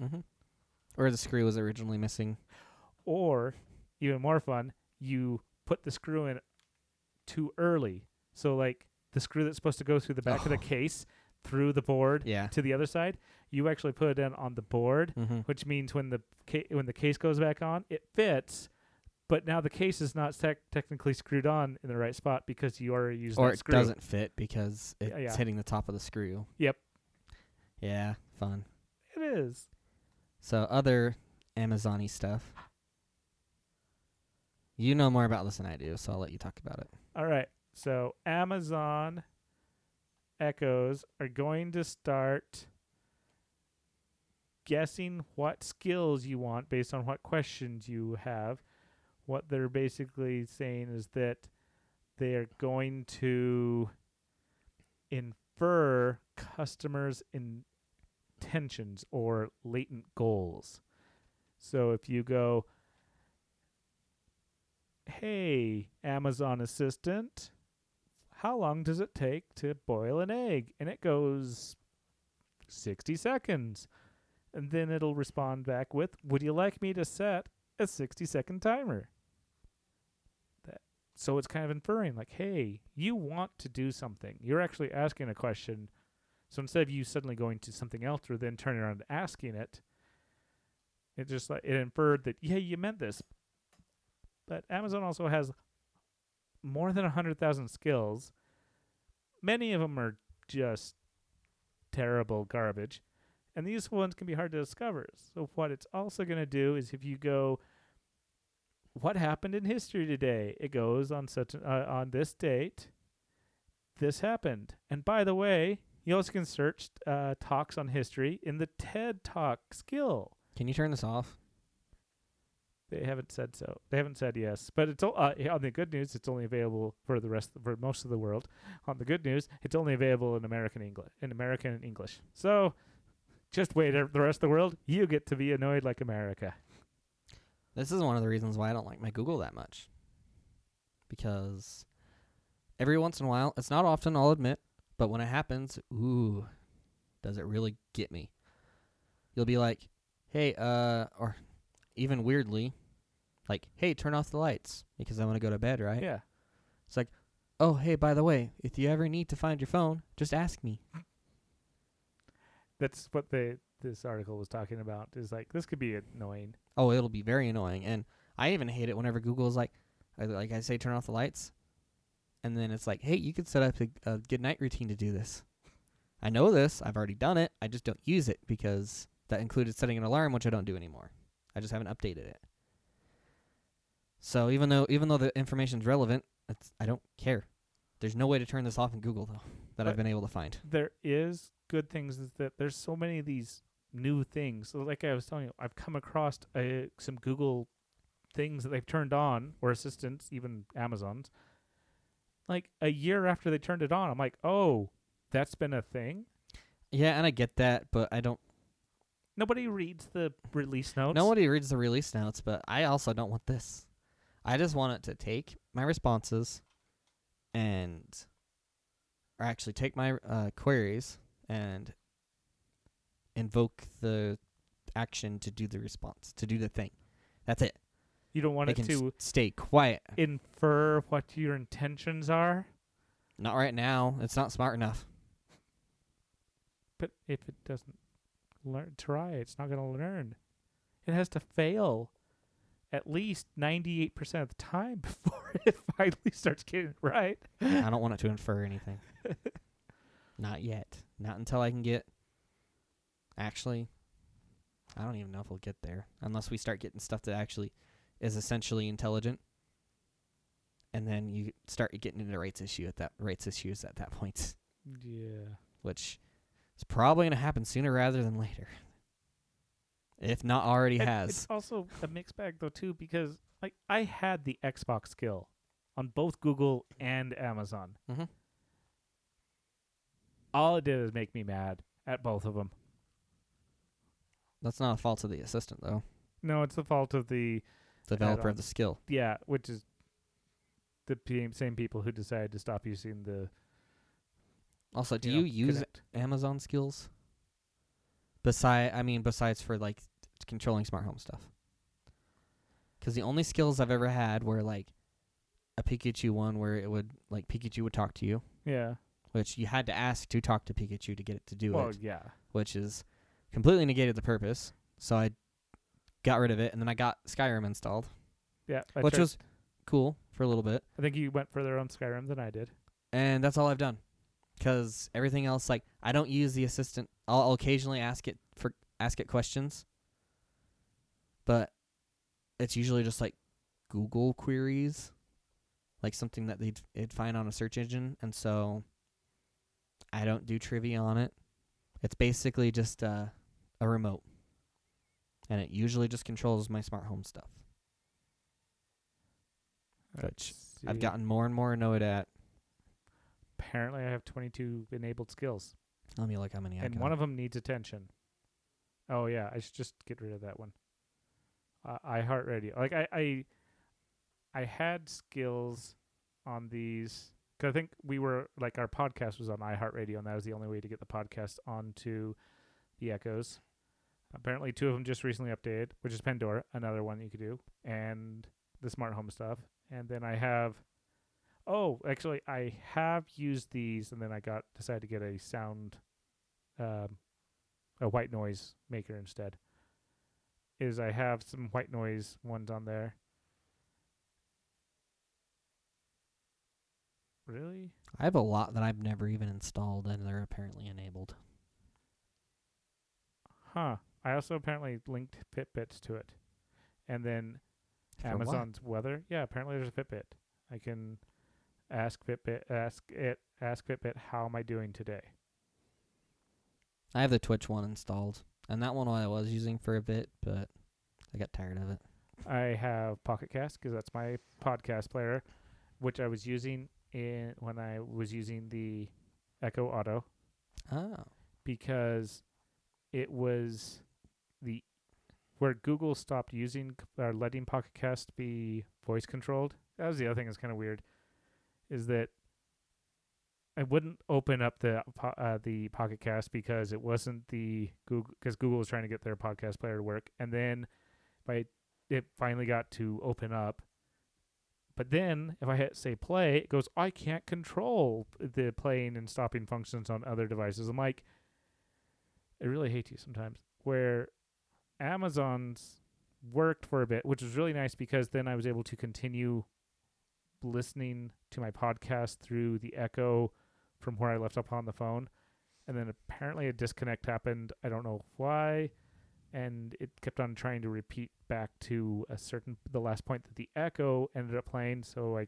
Mm-hmm. Or the screw was originally missing. Or, even more fun, you put the screw in too early. So, like, the screw that's supposed to go through the back oh. of the case, through the board, yeah. to the other side, you actually put it in on the board, mm-hmm. which means when the ca- when the case goes back on, it fits, But now the case is not tec- technically screwed on in the right spot because you already used or that screw. Or it doesn't fit because it's yeah. hitting the top of the screw. Yep. Yeah, fun. It is. So other Amazon-y stuff. You know more about this than I do, so I'll let you talk about it. All right. So Amazon Echoes are going to start guessing what skills you want based on what questions you have. What they're basically saying is that they are going to infer customers' intentions or latent goals. So if you go, hey, Amazon Assistant, how long does it take to boil an egg? And it goes sixty seconds. And then it'll respond back with, would you like me to set a sixty second timer? So it's kind of inferring, like, hey, you want to do something. You're actually asking a question. So instead of you suddenly going to something else or then turning around and asking it, it just like it inferred that, yeah, you meant this. But Amazon also has more than one hundred thousand skills. Many of them are just terrible garbage. And these ones can be hard to discover. So what it's also going to do is if you go, what happened in history today? It goes on such an, uh, on this date, this happened. And by the way, you also can search uh, talks on history in the TED Talk skill. Can you turn this off? They haven't said so. They haven't said yes. But it's all, uh, on the good news, it's only available for the rest, for most of the world. On the good news, it's only available in American English. In American English. So just wait, the rest of the world, you get to be annoyed like America. This is one of the reasons why I don't like my Google that much. Because every once in a while, it's not often, I'll admit, but when it happens, ooh, does it really get me? You'll be like, hey, uh, or even weirdly, like, hey, turn off the lights because I want to go to bed, right? Yeah. It's like, oh, hey, by the way, if you ever need to find your phone, just ask me. That's what they this article was talking about, is like, this could be annoying. Oh, it'll be very annoying. And I even hate it whenever Google is like, like I say, turn off the lights. And then it's like, hey, you could set up a, a good night routine to do this. I know this. I've already done it. I just don't use it because that included setting an alarm, which I don't do anymore. I just haven't updated it. So even though even though the information's relevant, it's, I don't care. There's no way to turn this off in Google, though, that but I've been able to find. There is good things is that there's so many of these new things. So like I was telling you, I've come across uh, some Google things that they've turned on, or assistants, even Amazon's. Like a year after they turned it on, I'm like, oh, that's been a thing? Yeah, and I get that, but I don't... Nobody reads the release notes. Nobody reads the release notes, but I also don't want this. I just want it to take my responses and... or actually take my uh, queries and... invoke the action to do the response, to do the thing. That's it. You don't want they it to... S- stay quiet. Infer what your intentions are? Not right now. It's not smart enough. But if it doesn't learn, try, it's not going to learn. It has to fail at least ninety-eight percent of the time before it finally starts getting it right. I don't want it to infer anything. Not yet. Not until I can get... Actually, I don't even know if we'll get there unless we start getting stuff that actually is essentially intelligent, and then you start getting into rights issue at that rights issues at that point. Yeah, which is probably gonna happen sooner rather than later, if not already and has. It's also a mixed bag though too, because like I had the Xbox skill on both Google and Amazon. Mm-hmm. All it did is make me mad at both of them. That's not a fault of the assistant, though. No, it's the fault of the... developer of the skill. Yeah, which is the p- same people who decided to stop using the... Also, do you, know, you use connect. Amazon skills? Besides, I mean, besides for, like, controlling smart home stuff. Because the only skills I've ever had were, like, a Pikachu one where it would, like, Pikachu would talk to you. Yeah. Which you had to ask to talk to Pikachu to get it to do well, it. Oh, yeah. Which is... completely negated the purpose, so I got rid of it, and then I got Skyrim installed. Yeah. I which tried. was cool for a little bit. I think you went further on Skyrim than I did. And that's all I've done. Because everything else, like, I don't use the assistant. I'll, I'll occasionally ask it for ask it questions. But it's usually just, like, Google queries. Like, something that they'd it'd find on a search engine. And so I don't do trivia on it. It's basically just uh, a remote. And it usually just controls my smart home stuff. Which I've gotten more and more annoyed at. Apparently, I have twenty-two enabled skills. Let me look how many I got. And one of them needs attention. Oh, yeah. I should just get rid of that one. Uh, iHeartRadio. Like, I, I I had skills on these. Because I think we were, like, our podcast was on iHeartRadio, and that was the only way to get the podcast onto the Echoes. Apparently, two of them just recently updated, which is Pandora, another one you could do, and the smart home stuff. And then I have, oh, actually, I have used these, and then I got decided to get a sound, um, a white noise maker instead. Is I have some white noise ones on there. Really? I have a lot that I've never even installed, and they're apparently enabled. Huh. I also apparently linked Fitbits to it. And then For Amazon's what? Weather. Yeah, apparently there's a Fitbit. I can ask Fitbit, ask it, ask Fitbit, how am I doing today? I have the Twitch one installed. And that one I was using for a bit, but I got tired of it. I have Pocket Cast because that's my podcast player, which I was using in when I was using the Echo Auto. Oh. Because it was the where Google stopped using or letting Pocket Cast be voice controlled. That was the other thing that's kind of weird, is that I wouldn't open up the uh, the Pocket Cast because it wasn't the Google because Google was trying to get their podcast player to work, and then by it finally got to open up. But then if I hit say play, it goes, I can't control the playing and stopping functions on other devices. I'm like, I really hate you sometimes, where Amazon's worked for a bit, which was really nice because then I was able to continue listening to my podcast through the Echo from where I left up on the phone. And then apparently a disconnect happened. I don't know why. And it kept on trying to repeat back to a certain, the last point that the Echo ended up playing. So I,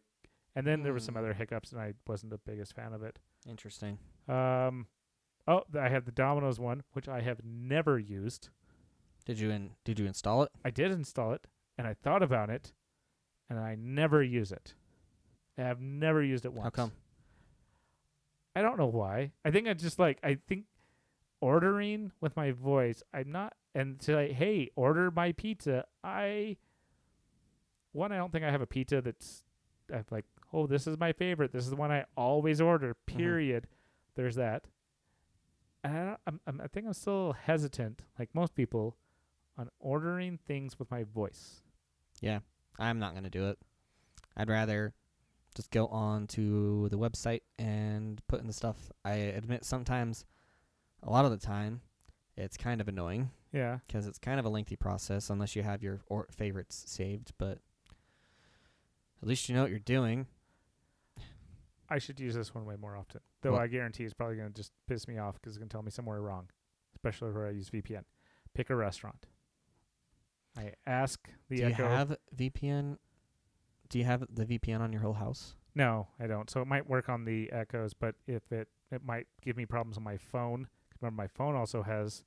and then mm. there were some other hiccups and I wasn't the biggest fan of it. Interesting. Um, Oh, I have the Domino's one, which I have never used. Did you in, Did you install it? I did install it, and I thought about it, and I never use it. I have never used it once. How come? I don't know why. I think I just like, I think ordering with my voice, I'm not, and to like, hey, order my pizza. I, one, I don't think I have a pizza that's I'm like, oh, this is my favorite. This is the one I always order, period. Mm-hmm. There's that. I, I'm, I'm, I think I'm still hesitant, like most people, on ordering things with my voice. Yeah, I'm not going to do it. I'd rather just go on to the website and put in the stuff. I admit sometimes, a lot of the time, it's kind of annoying. Yeah. Because it's kind of a lengthy process unless you have your or- favorites saved, but at least you know what you're doing. I should use this one way more often. Though what? I guarantee it's probably going to just piss me off because it's going to tell me somewhere wrong, especially where I use V P N. Pick a restaurant. I ask the Echo. Do you have V P N? Do you have the V P N on your whole house? No, I don't. So it might work on the Echoes, but if it, it might give me problems on my phone. Remember, my phone also has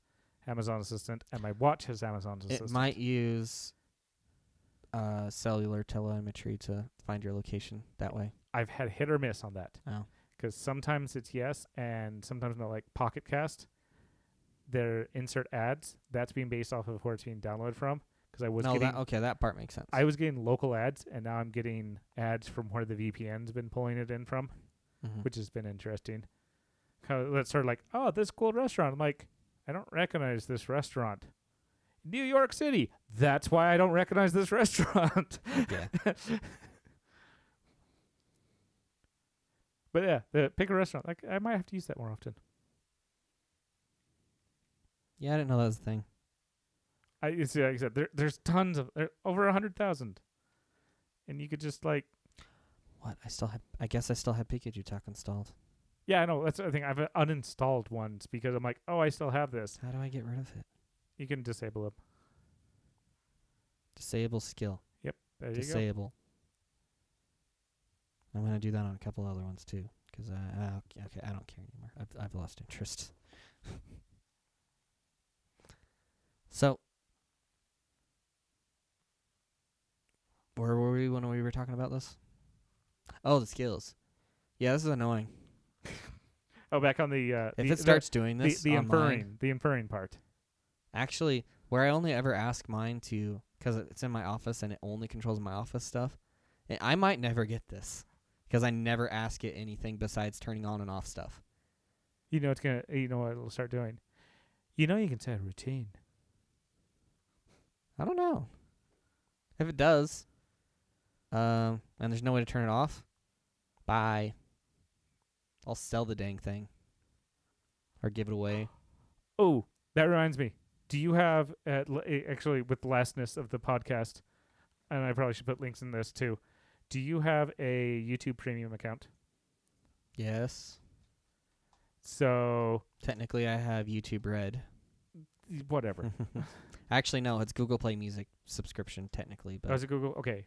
Amazon Assistant, and my watch has Amazon Assistant. It might use uh, cellular telemetry to find your location that way. I've had hit or miss on that. Oh. Because sometimes it's yes, and sometimes not, like Pocket Cast. Their insert ads, that's being based off of where it's being downloaded from. Because I was no, getting... That, okay, that part makes sense. I was getting local ads, and now I'm getting ads from where the V P N's been pulling it in from, mm-hmm. which has been interesting. That's sort of like, oh, this cool restaurant. I'm like, I don't recognize this restaurant. New York City. That's why I don't recognize this restaurant. Okay. But yeah, the pick a restaurant. Like I might have to use that more often. Yeah, I didn't know that was a thing. I see. Like I said, there, there's tons of there, over a hundred thousand. and you could just like. What? I still have. I guess I still have Pikachu Talk installed. Yeah, I know. That's the thing. I've uninstalled ones because I'm like, oh, I still have this. How do I get rid of it? You can disable them. Disable skill. Yep. There disable. You go. Disable. I'm gonna do that on a couple other ones too, because uh, okay, okay, I don't care anymore. I've I've lost interest. So, where were we when we were talking about this? Oh, the skills. Yeah, this is annoying. Oh, back on the uh, if the, it starts the, doing this, the, the inferring, the inferring part. Actually, where I only ever ask mine to, because it's in my office and it only controls my office stuff. And I might never get this because I never ask it anything besides turning on and off stuff. You know it's gonna. You know what it'll start doing. You know you can set a routine. I don't know. If it does, um, and there's no way to turn it off, bye. I'll sell the dang thing or give it away. Oh, that reminds me. Do you have, at l- actually with the lastness of the podcast, and I probably should put links in this too, do you have a YouTube Premium account? Yes. So. Technically, I have YouTube Red. Whatever. Actually, no, it's Google Play Music subscription, technically. But oh, is it Google? Okay.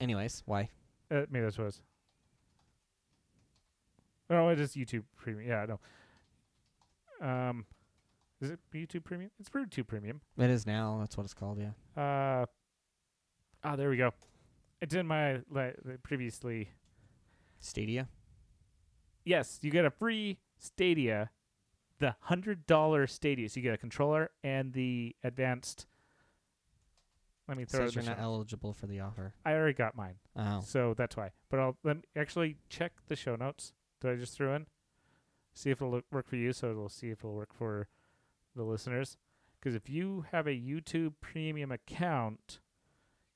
Anyways, why? Uh, maybe that's what it is. No, it is YouTube Premium. Yeah, no. Um, is it YouTube Premium? It's YouTube Premium. It is now. That's what it's called, yeah. Uh, ah, there we go. It's in my li- previously. Stadia? Yes, you get a free Stadia. The one hundred dollars Stadia. So you get a controller and the advanced. Let me throw it. Says you're not eligible for the offer. I already got mine. Oh. So that's why. But I'll let me actually check the show notes that I just threw in. See if it'll look, work for you. So it'll see if it'll work for the listeners. Because if you have a YouTube Premium account,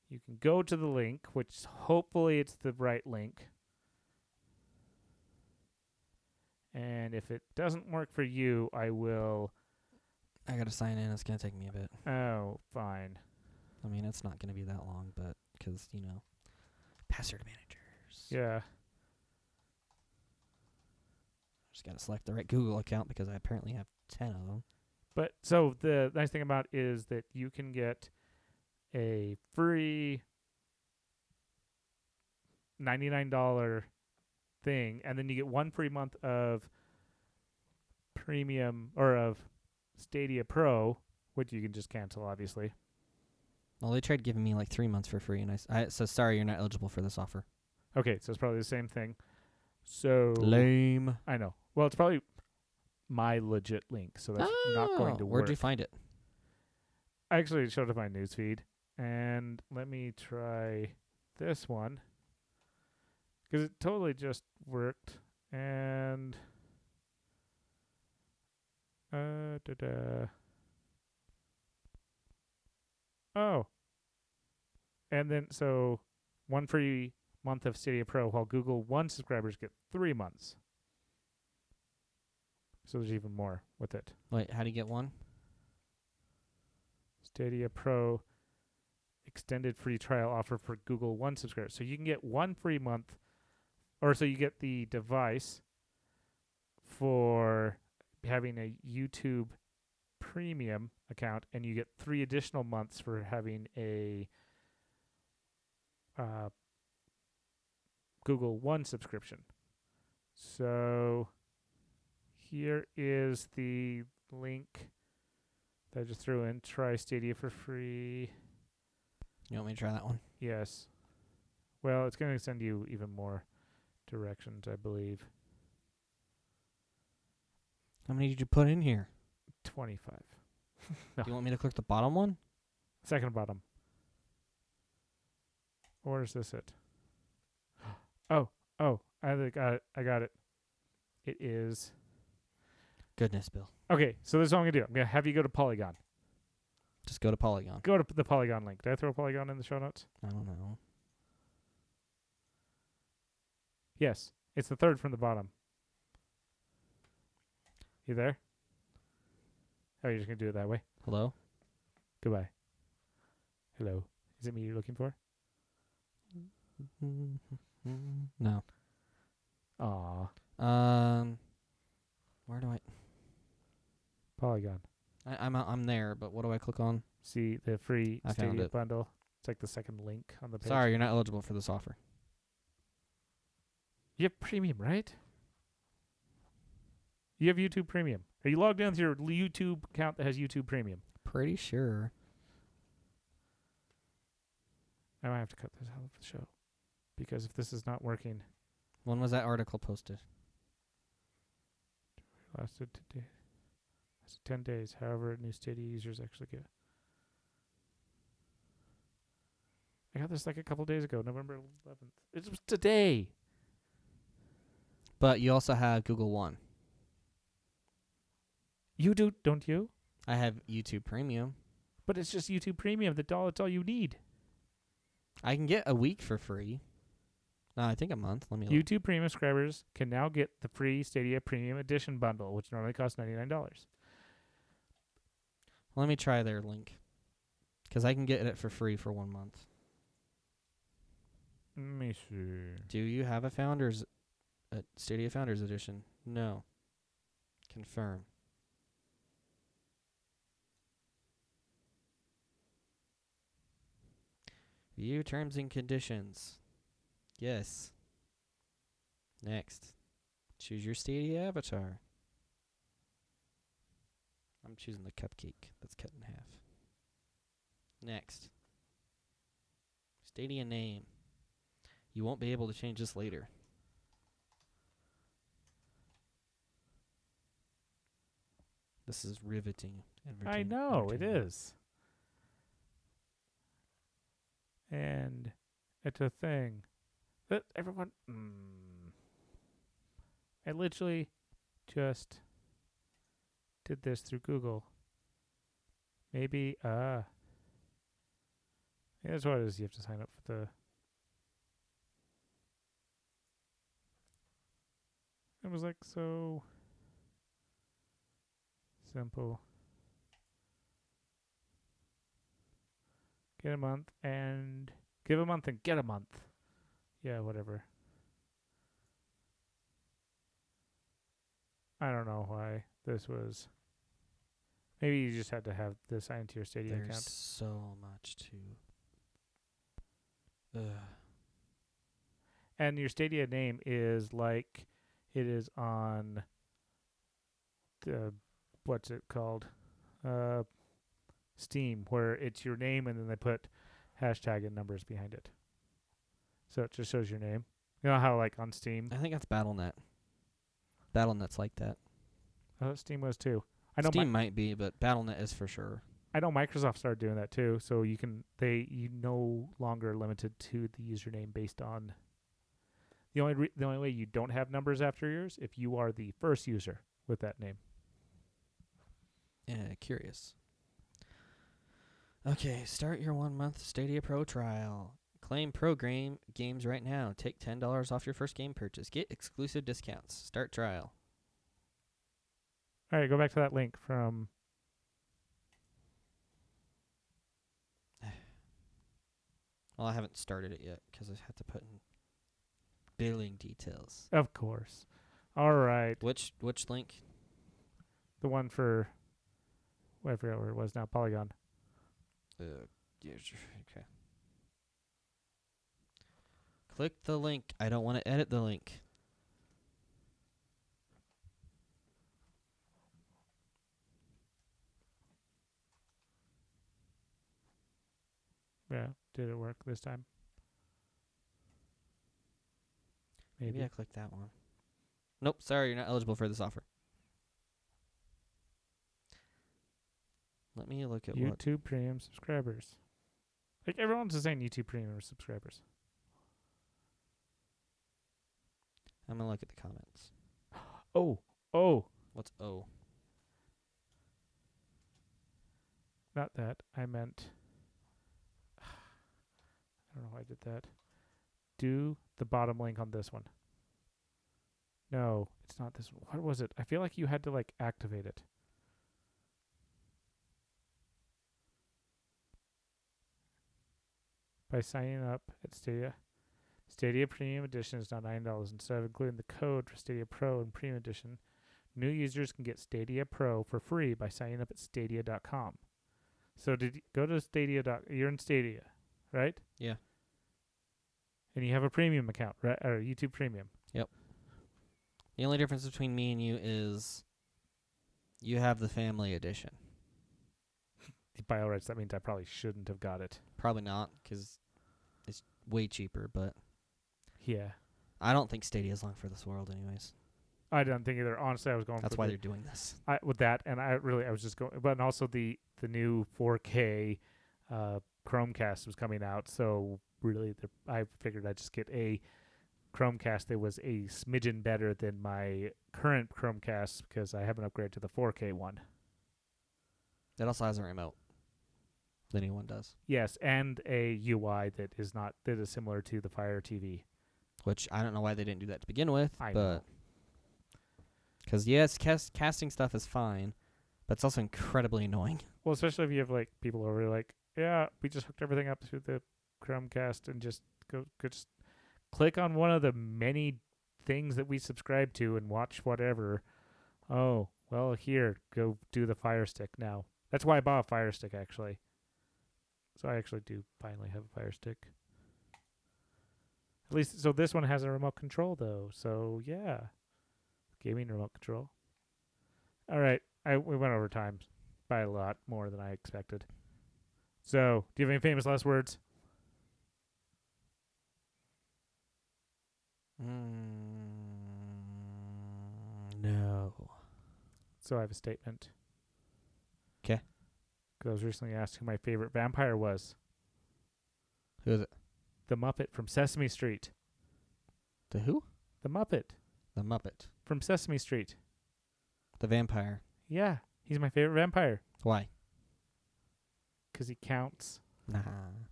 you can go to the link, which hopefully it's the right link. And if it doesn't work for you, I will... I got to sign in. It's going to take me a bit. Oh, fine. I mean, it's not going to be that long, but because, you know, password managers. Yeah. Just got to select the right Google account because I apparently have ten of them. But so the nice thing about it is that you can get a free ninety-nine dollars... thing, and then you get one free month of premium or of Stadia Pro, which you can just cancel, obviously. Well, they tried giving me like three months for free, and I, s- I so sorry, you're not eligible for this offer. Okay, so it's probably the same thing. So lame. I know. Well, it's probably my legit link, so that's oh, not going to work. Where'd you find it? I actually showed up my newsfeed, and let me try this one. Because it totally just worked. And uh, da-da. Oh. And then so one free month of Stadia Pro, while Google One subscribers get three months. So there's even more with it. Wait, how do you get one? Stadia Pro extended free trial offer for Google One subscribers. So you can get one free month. Or so you get the device for having a YouTube Premium account, and you get three additional months for having a uh, Google One subscription. So here is the link that I just threw in. Try Stadia for free. You want me to try that one? Yes. Well, it's going to send you even more directions, I believe. How many did you put in here? twenty-five. No. Do you want me to click the bottom one? Second bottom. Or is this it? Oh, oh, I got it. I got it. It is. Goodness, Bill. Okay, so this is what I'm going to do. I'm going to have you go to Polygon. Just go to Polygon. Go to p- the Polygon link. Did I throw Polygon in the show notes? I don't know. Yes, it's the third from the bottom. You there? Oh, you're just going to do it that way? Hello? Goodbye. Hello. Is it me you're looking for? No. Aw. Um. Where do I? Polygon. I, I'm I'm there, but what do I click on? See the free I Stadia bundle. It's like the second link on the page. Sorry, you're not eligible for this offer. You have Premium, right? You have YouTube Premium. Are you logged in with your YouTube account that has YouTube Premium? Pretty sure. I might have to cut this out of the show because if this is not working. When was that article posted? It lasted today. That's ten days. However, new Stadia users actually get. I got this like a couple days ago, November eleventh. It was today. But you also have Google One. You do, don't you? I have YouTube Premium. But it's just YouTube Premium. That's all, it's all you need. I can get a week for free. No, I think a month. Let me YouTube look. Premium subscribers can now get the free Stadia Premium Edition bundle, which normally costs ninety-nine dollars. Let me try their link, because I can get it for free for one month. Let me see. Do you have a Founders, a Stadia Founders Edition? No. Confirm. View terms and conditions. Yes. Next. Choose your Stadia avatar. I'm choosing the cupcake that's cut in half. Next. Stadia name. You won't be able to change this later. This is riveting. I know, it is. And it's a thing that everyone. Mm, I literally just did this through Google. Maybe uh, yeah, that's what it is. You have to sign up for the. It was like so simple. Get a month and give a month and get a month. Yeah, whatever. I don't know why this was. Maybe you just had to have this signed to your Stadia account. There's so much to. Ugh. And your Stadia name is like it is on the what's it called? Uh. Steam, where it's your name and then they put hashtag and numbers behind it. So it just shows your name. You know how like on Steam? I think that's Battle dot net. Battle dot net's like that. Oh, Steam was too. I know Steam mi- might be, but Battle dot net is for sure. I know Microsoft started doing that too, so you can they you no longer limited to the username based on the only re- the only way you don't have numbers after yours if you are the first user with that name. Yeah, curious. Okay, start your one-month Stadia Pro trial. Claim Pro game games right now. Take ten dollars off your first game purchase. Get exclusive discounts. Start trial. All right, go back to that link from... Well, I haven't started it yet because I have to put in billing details. Of course. All right. Which which link? The one for... Well, I forgot where it was now. Polygon. Uh, yeah, sure. Okay. Click the link. I don't want to edit the link. Yeah, did it work this time? Maybe, Maybe I clicked that one. Nope, sorry, you're not eligible for this offer. Let me look at YouTube what... YouTube Premium subscribers. Like, everyone's the same YouTube Premium subscribers. I'm going to look at the comments. Oh. Oh. What's oh? Not that. I meant... I don't know why I did that. Do the bottom link on this one. No, it's not this one. What was it? I feel like you had to, like, activate it. By signing up at Stadia, Stadia Premium Edition is now nine dollars instead of including the code for Stadia Pro and Premium Edition. New users can get Stadia Pro for free by signing up at stadia dot com. So did you go to Stadia. You're in Stadia, right? Yeah. And you have a premium account, right? Or YouTube Premium. Yep. The only difference between me and you is you have the family edition. By all rights, that means I probably shouldn't have got it. Probably not, because it's way cheaper, but... Yeah. I don't think Stadia's long for this world anyways. I don't think either. Honestly, I was going That's for... That's why the, they're doing this. I, with that, and I really, I was just going... But and also the, the new four K uh, Chromecast was coming out, so really the, I figured I'd just get a Chromecast that was a smidgen better than my current Chromecast, because I haven't upgraded to the four K one. That also has a remote. That anyone does. Yes, and a U I that is not that is similar to the Fire T V. Which I don't know why they didn't do that to begin with, I but because yes, cast, casting stuff is fine, but it's also incredibly annoying. Well, especially if you have like people over who are like, yeah, we just hooked everything up through the Chromecast and just go, go just click on one of the many things that we subscribe to and watch whatever. Oh, well, here, go do the Fire Stick now. That's why I bought a Fire Stick, actually. So I actually do finally have a Fire Stick. At least, so this one has a remote control, though. So, yeah. Gaming remote control. All right. I, we went over time by a lot more than I expected. So, do you have any famous last words? Mm, no. So I have a statement. Okay. Because I was recently asked who my favorite vampire was. Who is it? The Muppet from Sesame Street. The who? The Muppet. The Muppet. From Sesame Street. The vampire. Yeah. He's my favorite vampire. Why? Because he counts. Nah.